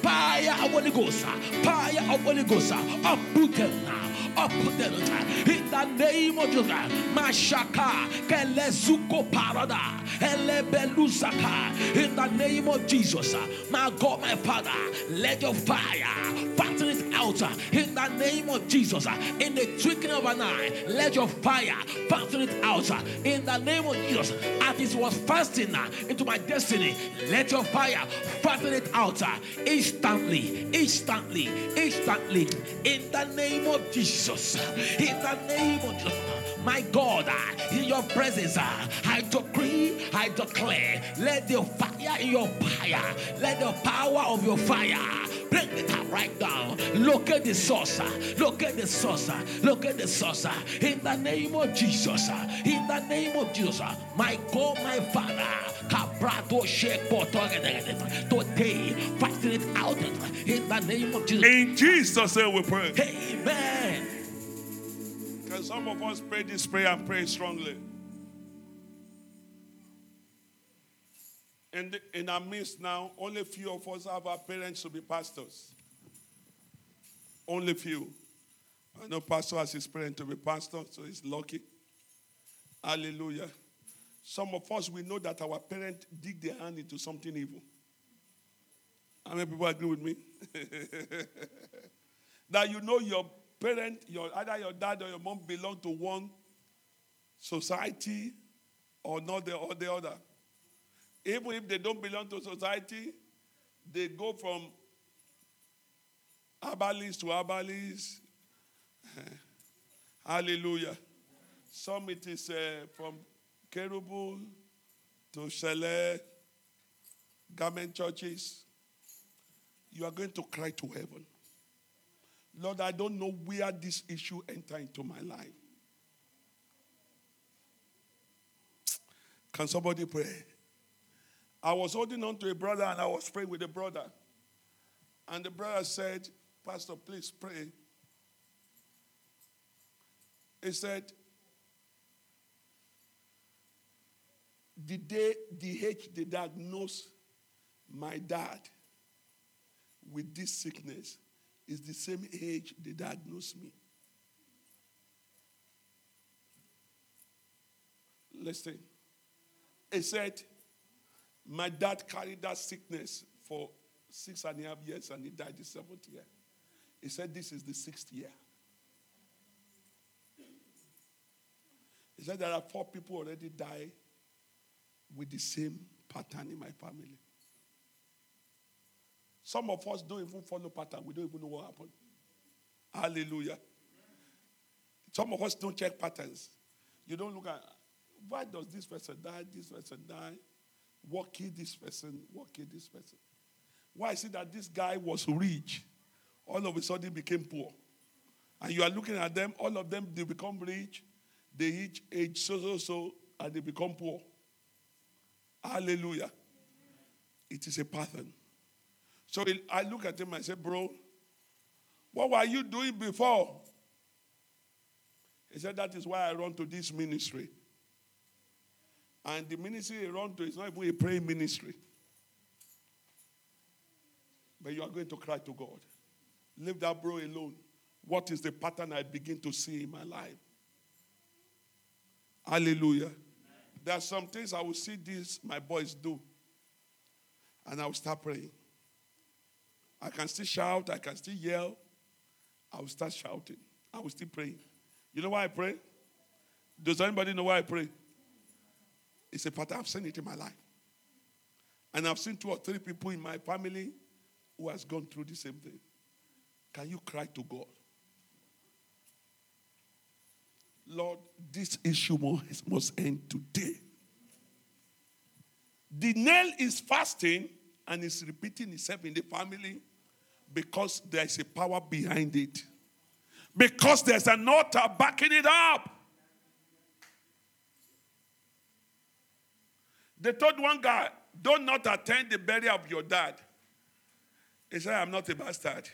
Fire of Holy Ghost. Fire of Holy Ghost. Uproot them now. Uproot them now. In the name of Jesus. Mashaka. Kelezuko parada. Elebeluzaka. In the name of Jesus. My God, my Father. Let your fire fatten it out. In the name of Jesus. In the twinkling of an eye. Let your fire fatten it out. In the name of Jesus. As it was fasting into my destiny, let your fire fatten it out instantly, instantly, instantly. In the name of Jesus, in the name of Jesus, my God, in your presence, I decree, I declare, let the fire in your fire, let the power of your fire bring it up right now. Locate the source, locate the source, locate the source. In the name of Jesus, in the name of Jesus, my God, my Father. Today, fighting it out in the name of Jesus. In Jesus' name we pray. Amen. Can some of us pray this prayer and pray strongly? And in, in our midst now, only few of us have our parents to be pastors. Only few. I know pastor has his parents to be pastor, so he's lucky. Hallelujah. Some of us, we know that our parents dig their hand into something evil. How many people agree with me? That you know your parent, your, either your dad or your mom belong to one society or not the, or the other. Even if they don't belong to society, they go from herbalist to herbalist. Hallelujah. Some it is uh, from Kerubul to Shele, garment churches. You are going to cry to heaven. Lord, I don't know where this issue entered into my life. Can somebody pray? I was holding on to a brother and I was praying with a brother. And the brother said, Pastor, please pray. He said, the day D H they diagnosed my dad with this sickness is the same age they diagnosed me. Listen. He said, my dad carried that sickness for six and a half years and he died the seventh year. He said, this is the sixth year. He said, there are four people already die with the same pattern in my family. Some of us don't even follow pattern. We don't even know what happened. Hallelujah. Some of us don't check patterns. You don't look at, why does this person die, this person die? What killed this person? What killed this person? Why is it that this guy was rich, all of a sudden became poor? And you are looking at them, all of them, they become rich, they each age so, so, so, and they become poor. Hallelujah. It is a pattern. So I look at him and I say, bro, what were you doing before? He said, that is why I run to this ministry. And the ministry he run to is not even a praying ministry. But you are going to cry to God. Leave that bro alone. What is the pattern I begin to see in my life? Hallelujah. There are some things I will see these my boys do. And I will start praying. I can still shout. I can still yell. I will start shouting. I will still pray. You know why I pray? Does anybody know why I pray? It's a pattern. I've seen it in my life. And I've seen two or three people in my family who has gone through the same thing. Can you cry to God? Lord, this issue must end today. The nail is fasting and it's repeating itself in the family because there is a power behind it. Because there's an altar backing it up. They told one guy, do not attend the burial of your dad. He said, I'm not a bastard.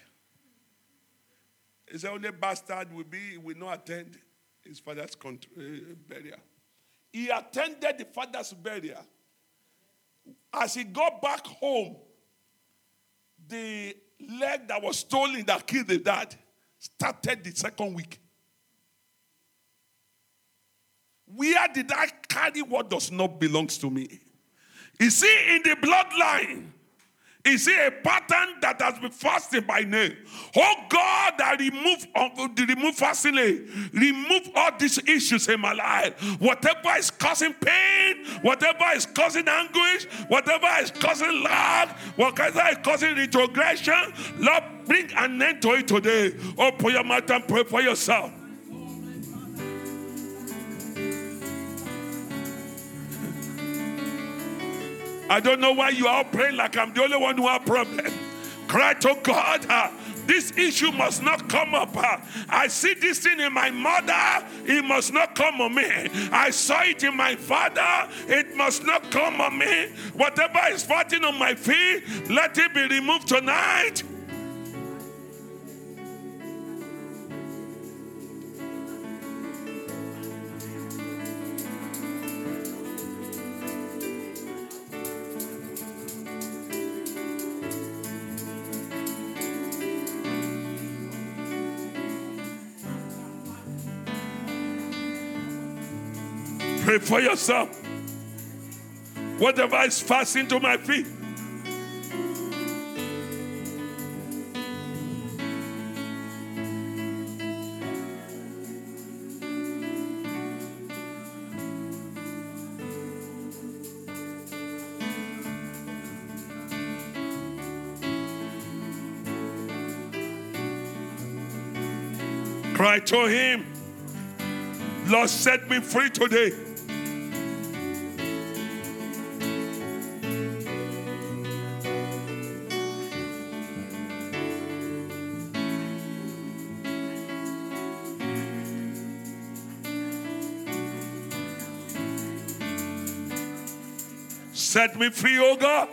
He said, only bastard will be, will not attend his father's burial. He attended the father's burial. As he got back home, the leg that was stolen that killed the dad started the second week. Where did I carry what does not belong to me? Is he in the bloodline? Is it a pattern that has been fasted by name? Oh God, I remove, remove fasting, remove all these issues in my life. Whatever is causing pain, whatever is causing anguish, whatever is causing lack, whatever is causing retrogression, Lord, bring an end to it today. Open your mouth and pray for yourself. I don't know why you are praying like I'm the only one who has a problem. Cry to God. Uh, this issue must not come up. Uh, I see this thing in my mother. It must not come on me. I saw it in my father. It must not come on me. Whatever is fighting on my feet, let it be removed tonight. Pray for yourself. Whatever is fastened to my feet. Cry to him. Lord, set me free today. Set me free, oh God.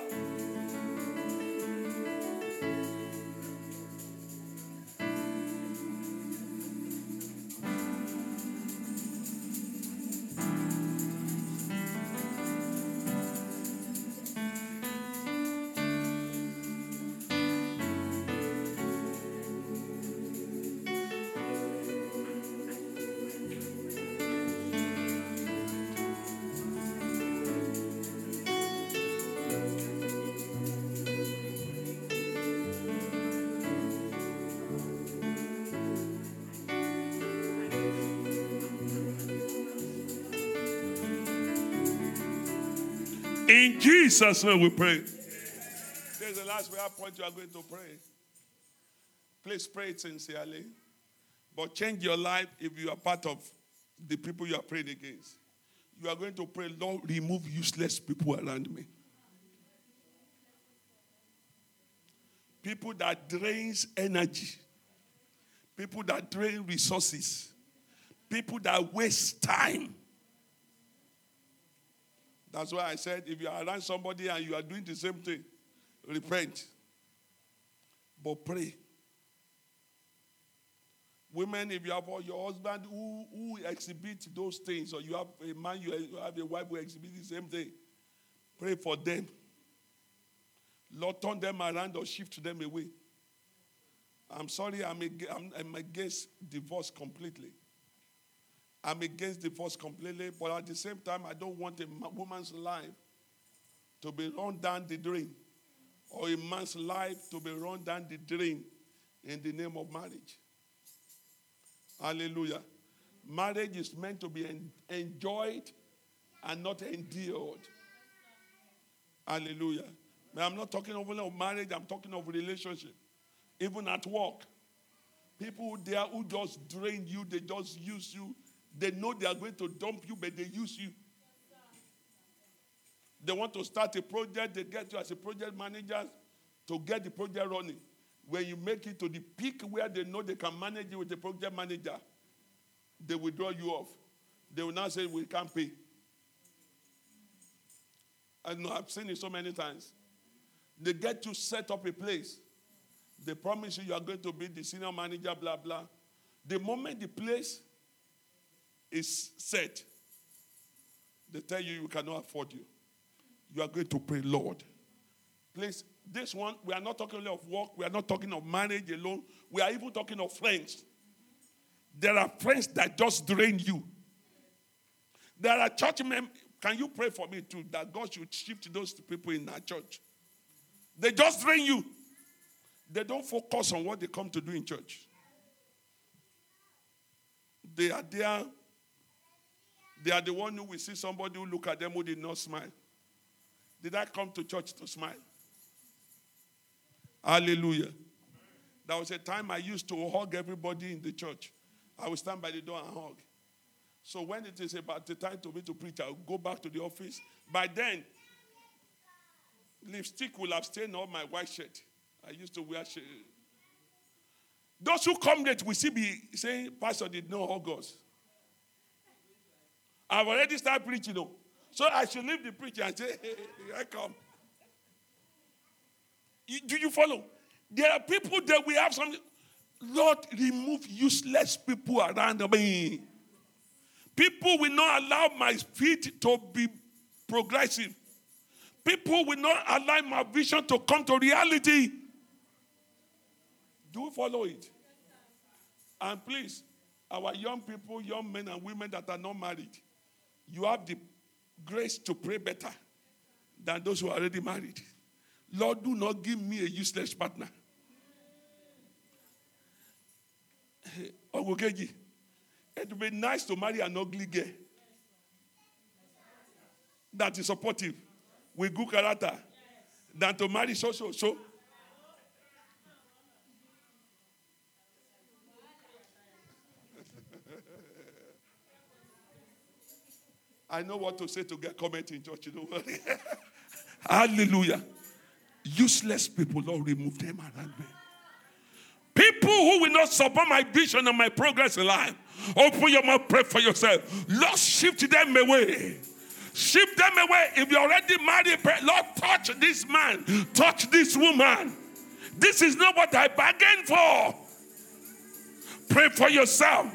In Jesus' name we pray. This is the last prayer point you are going to pray. Please pray it sincerely. But change your life if you are part of the people you are praying against. You are going to pray, Lord, remove useless people around me. People that drains energy. People that drain resources. People that waste time. That's why I said, if you are around somebody and you are doing the same thing, repent. But pray. Women, if you have your husband who, who exhibits those things, or you have a man, you have a wife who exhibits the same thing, pray for them. Lord, turn them around or shift them away. I'm sorry, I'm, I'm, I'm against divorce completely. I'm against divorce completely, but at the same time, I don't want a woman's life to be run down the drain, or a man's life to be run down the drain in the name of marriage. Hallelujah. Marriage is meant to be en- enjoyed and not endured. Hallelujah. But I'm not talking only of marriage, I'm talking of relationship. Even at work. People there who just drain you, they just use you. They know they are going to dump you, but they use you. They want to start a project. They get you as a project manager to get the project running. When you make it to the peak where they know they can manage you with the project manager, they will draw you off. They will now say, we can't pay. I know, I've seen it so many times. They get you set up a place. They promise you you are going to be the senior manager, blah, blah. The moment the place is set, they tell you you cannot afford you. You are going to pray, Lord. Please, this one, we are not talking only of work. We are not talking of marriage alone. We are even talking of friends. There are friends that just drain you. There are church members. Can you pray for me too, that God should shift those people in our church? They just drain you. They don't focus on what they come to do in church. They are there. They are the one who will see somebody who look at them who did not smile. Did I come to church to smile? Hallelujah. There was a time I used to hug everybody in the church. I would stand by the door and hug. So when it is about the time to me to preach, I will go back to the office. By then, lipstick will have stained all my white shirt. I used to wear shirt. Those who come late will see me saying, Pastor did not hug us. I've already started preaching, though. So I should leave the preacher and say, hey, I come. You, do you follow? There are people that we have something. Lord, remove useless people around me. People will not allow my feet to be progressive. People will not allow my vision to come to reality. Do follow it. And please, our young people, young men and women that are not married, you have the grace to pray better than those who are already married. Lord, do not give me a useless partner. It would be nice to marry an ugly girl that is supportive with good character than to marry so, so, so. I know what to say to get comment in church. You don't worry. Hallelujah. Useless people, Lord, remove them around me. People who will not support my vision and my progress in life. Open your mouth, pray for yourself. Lord, shift them away. Shift them away. If you're already married, pray, Lord, touch this man. Touch this woman. This is not what I bargained for. Pray for yourself.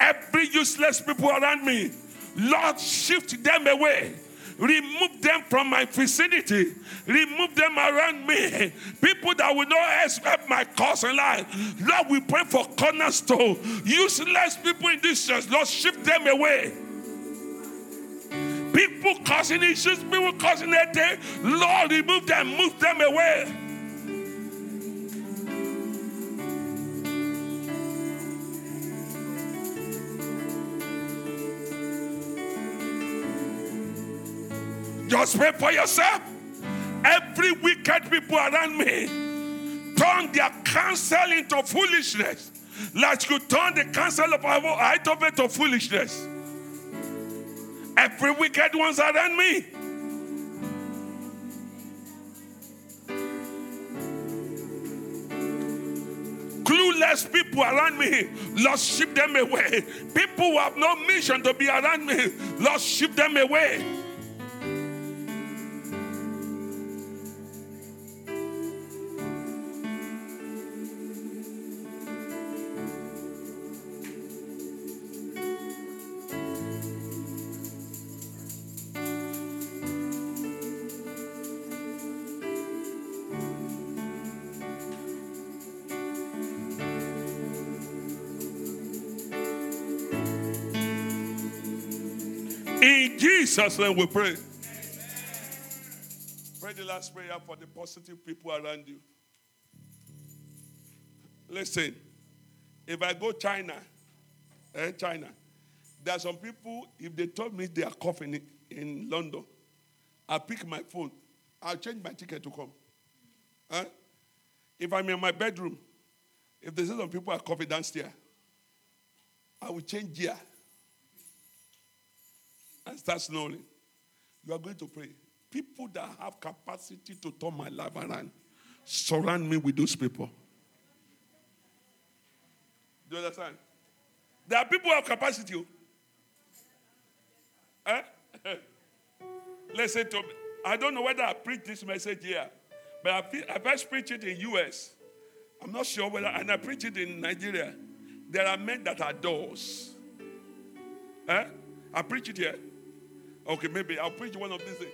Every useless people around me, Lord, shift them away. Remove them from my vicinity. Remove them around me. People that will not accept my cause in life. Lord, we pray for cornerstone. Useless people in this church, Lord, shift them away. People causing issues, people causing that day, Lord, remove them, move them away. Just pray for yourself. Every wicked people around me, turn their counsel into foolishness. Like you turn the counsel of Ahithophel to foolishness. Every wicked ones around me. Clueless people around me, Lord, shift them away. People who have no mission to be around me, Lord, shift them away. In Jesus' name we pray. Amen. Pray the last prayer for the positive people around you. Listen, if I go China, eh, China, there are some people, if they told me they are coughing in, in London, I'll pick my phone. I'll change my ticket to come. Eh? If I'm in my bedroom, if there's some people are coughing downstairs, I will change gear and start snoring. You are going to pray. People that have capacity to turn my life around, surround me with those people. Do you understand? There are people who have capacity. Eh? Listen to me. I don't know whether I preach this message here, but I feel, I first preach it in U S. I'm not sure whether, and I preach it in Nigeria. There are men that are doors. Eh? I preach it here. Okay, maybe I'll preach one of these things.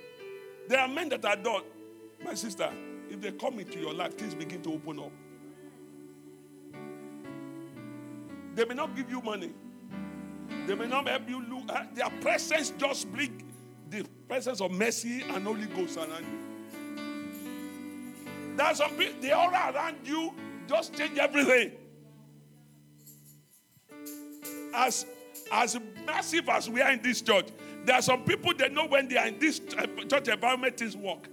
There are men that are done. My sister, if they come into your life, things begin to open up. They may not give you money. They may not help you look. Uh, their presence just brings the presence of mercy and Holy Ghost around you. There are some people, the aura around you just change everything. As As massive as we are in this church, there are some people that know when they are in this church environment, things work.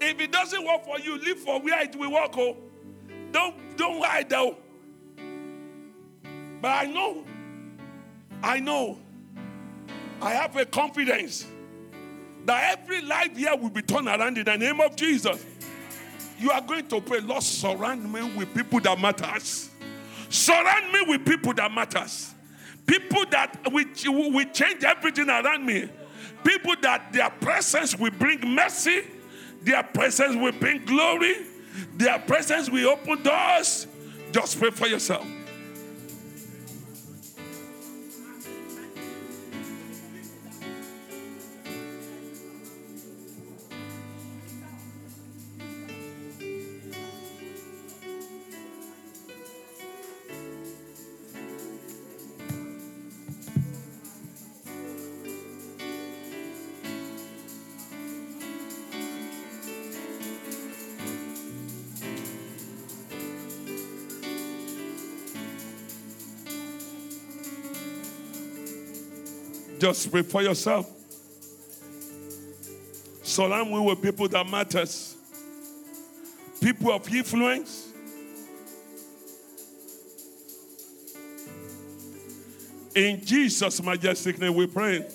If it doesn't work for you, live for where it will work. Oh, don't don't hide though. But I know, I know, I have a confidence that every life here will be turned around in the name of Jesus. You are going to pray, Lord, surround me with people that matters. Surround me with people that matters. People that will, will change everything around me. People that their presence will bring mercy. Their presence will bring glory. Their presence will open doors. Just pray for yourself. Just pray for yourself. Surround me with people that matters. People of influence. In Jesus' majestic name we pray.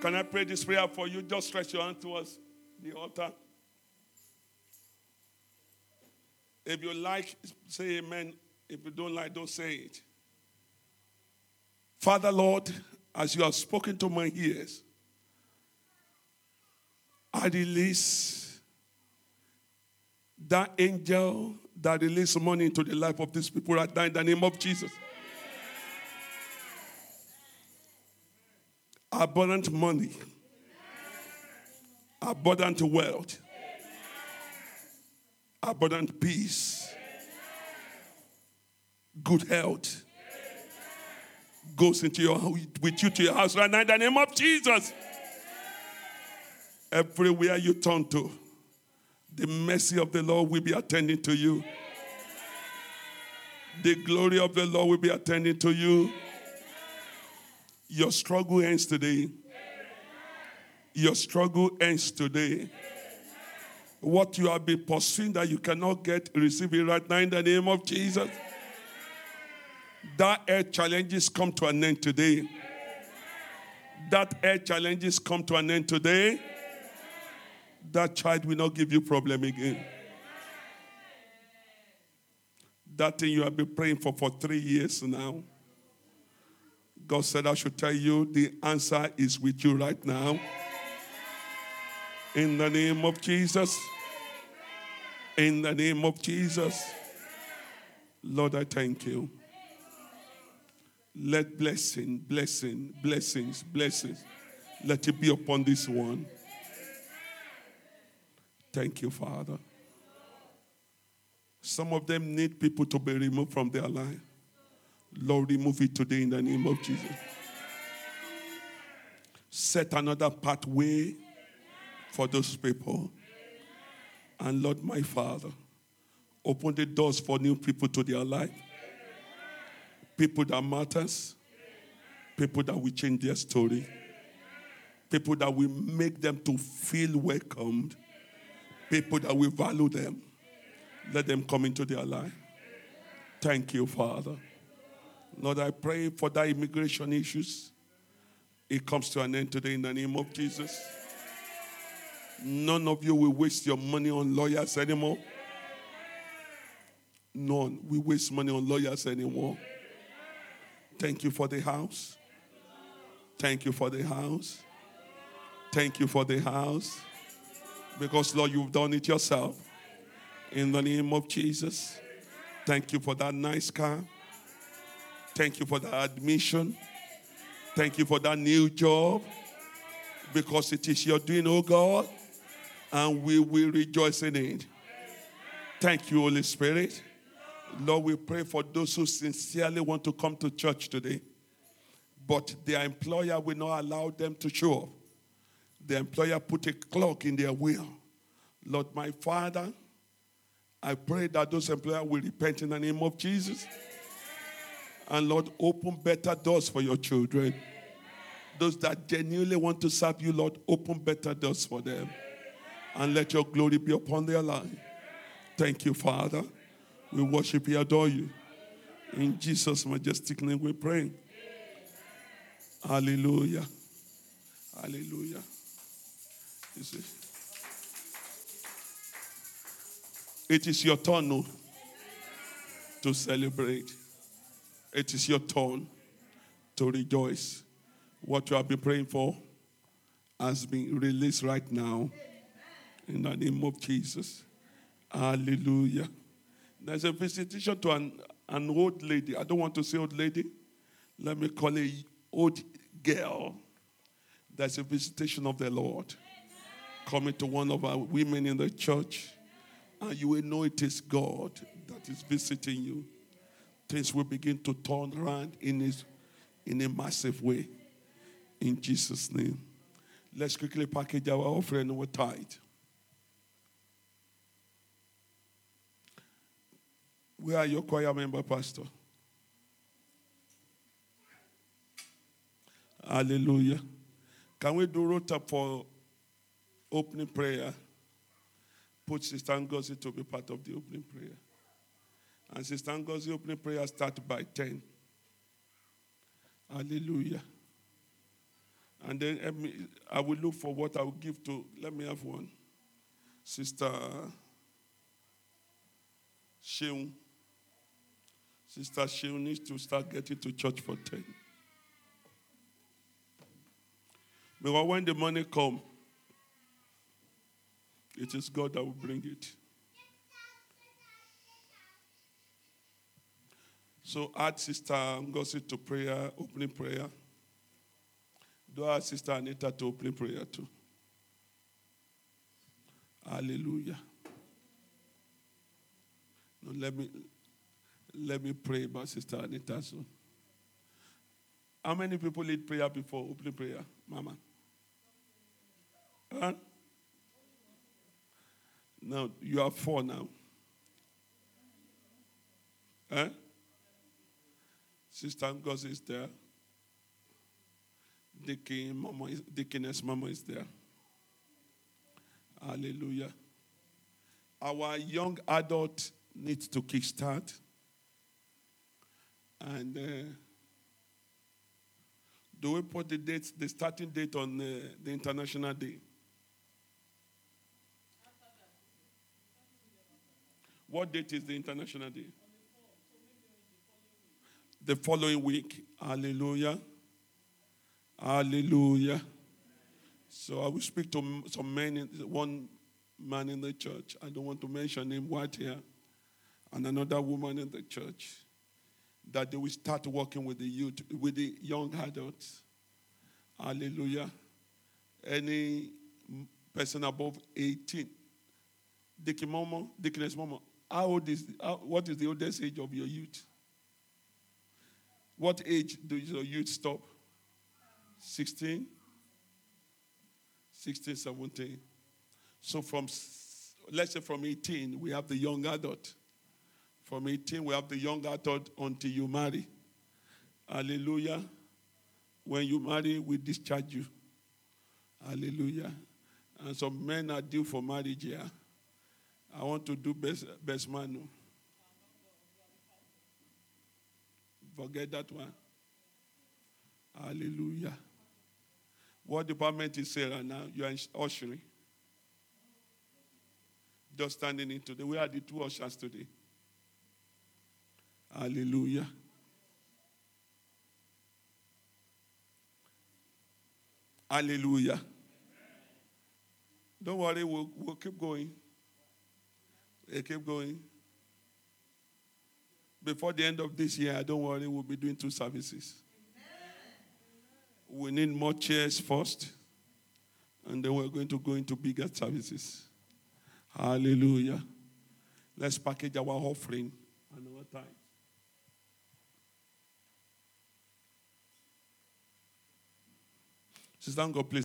Can I pray this prayer for you? Just stretch your hand towards the altar. If you like, say amen. If you don't like, don't say it. Father, Lord, as you have spoken to my ears, I release that angel that released money into the life of these people right now in the name of Jesus. Abundant money. Abundant wealth. Abundant peace. Good health. Goes into your with you to your house right now in the name of Jesus. Everywhere you turn to, the mercy of the Lord will be attending to you. The glory of the Lord will be attending to you. Your struggle ends today. Your struggle ends today. What you have been pursuing that you cannot get, receive it right now in the name of Jesus. That air challenges come to an end today. That air challenges come to an end today. That child will not give you problem again. That thing you have been praying for for three years now. God said, I should tell you, the answer is with you right now. In the name of Jesus. In the name of Jesus. Lord, I thank you. Let blessing, blessing, blessings, blessings, let it be upon this one. Thank you, Father. Some of them need people to be removed from their life. Lord, remove it today in the name of Jesus. Set another pathway for those people. And Lord, my Father, open the doors for new people to their life. People that matters. People that will change their story. People that will make them to feel welcomed. People that will value them. Let them come into their life. Thank you, Father. Lord, I pray for that immigration issues. It comes to an end today in the name of Jesus. None of you will waste your money on lawyers anymore. None will waste money on lawyers anymore. Thank you for the house. Thank you for the house. Thank you for the house. Because, Lord, you've done it yourself. In the name of Jesus. Thank you for that nice car. Thank you for that admission. Thank you for that new job. Because it is your doing, oh God. And we will rejoice in it. Thank you, Holy Spirit. Lord, we pray for those who sincerely want to come to church today. But their employer will not allow them to show up. The employer put a clock in their will. Lord, my Father, I pray that those employers will repent in the name of Jesus. And Lord, open better doors for your children. Those that genuinely want to serve you, Lord, open better doors for them. And let your glory be upon their life. Thank you, Father. We worship you, adore you. In Jesus' majestic name we pray. Hallelujah. Hallelujah. You see, it is your turn now to celebrate. It is your turn to rejoice. What you have been praying for has been released right now. In the name of Jesus. Hallelujah. There's a visitation to an, an old lady. I don't want to say old lady. Let me call her old girl. There's a visitation of the Lord coming to one of our women in the church. And you will know it is God that is visiting you. Things will begin to turn around in, his, in a massive way. In Jesus' name. Let's quickly package our offering and our tithe. Where are your choir member, Pastor? Hallelujah. Can we do rota for opening prayer? Put Sister Ngozi to be part of the opening prayer. And Sister Ngozi opening prayer starts by ten. Hallelujah. And then help me, I will look for what I will give to, let me have one. Sister Sheung. Sister Sheung needs to start getting to church for ten. Because when the money comes, it is God that will bring it. So add Sister Ngozi to prayer, opening prayer. Do add Sister Anita to opening prayer too. Hallelujah. Now let me let me pray about Sister Anita soon. How many people need prayer before opening prayer, Mama? Huh? Now you are four now. Huh? Sister Ngozi is there. Dickie, Mama is, Dickie's Mama is there. Hallelujah. Our young adult needs to kickstart. And uh, do we put the date, the starting date on uh, the International Day? What date is the International Day? The following week. Hallelujah. Hallelujah. So I will speak to some men, in, one man in the church. I don't want to mention him right here. And another woman in the church. That they will start working with the youth, with the young adults. Hallelujah. Any person above eighteen. Dickie Momo, Dickness Momo, how old is, how, what is the oldest age of your youth? What age do your youth stop? sixteen? sixteen, seventeen. So from, let's say from eighteen, we have the young adult. From eighteen, we have the young adult until you marry. Hallelujah. When you marry, we discharge you. Hallelujah. And some men are due for marriage here. Yeah. I want to do best, best man. No. Forget that one. Hallelujah. What department is Sarah now? You are in ushering. Just standing in today. We are the two ushers today. Hallelujah. Hallelujah. Don't worry, we'll, we'll keep going. We'll keep going. Before the end of this year, don't worry, we'll be doing two services. Amen. We need more chairs first, and then we're going to go into bigger services. Hallelujah. Let's package our offering and our tithe. Sister, go please.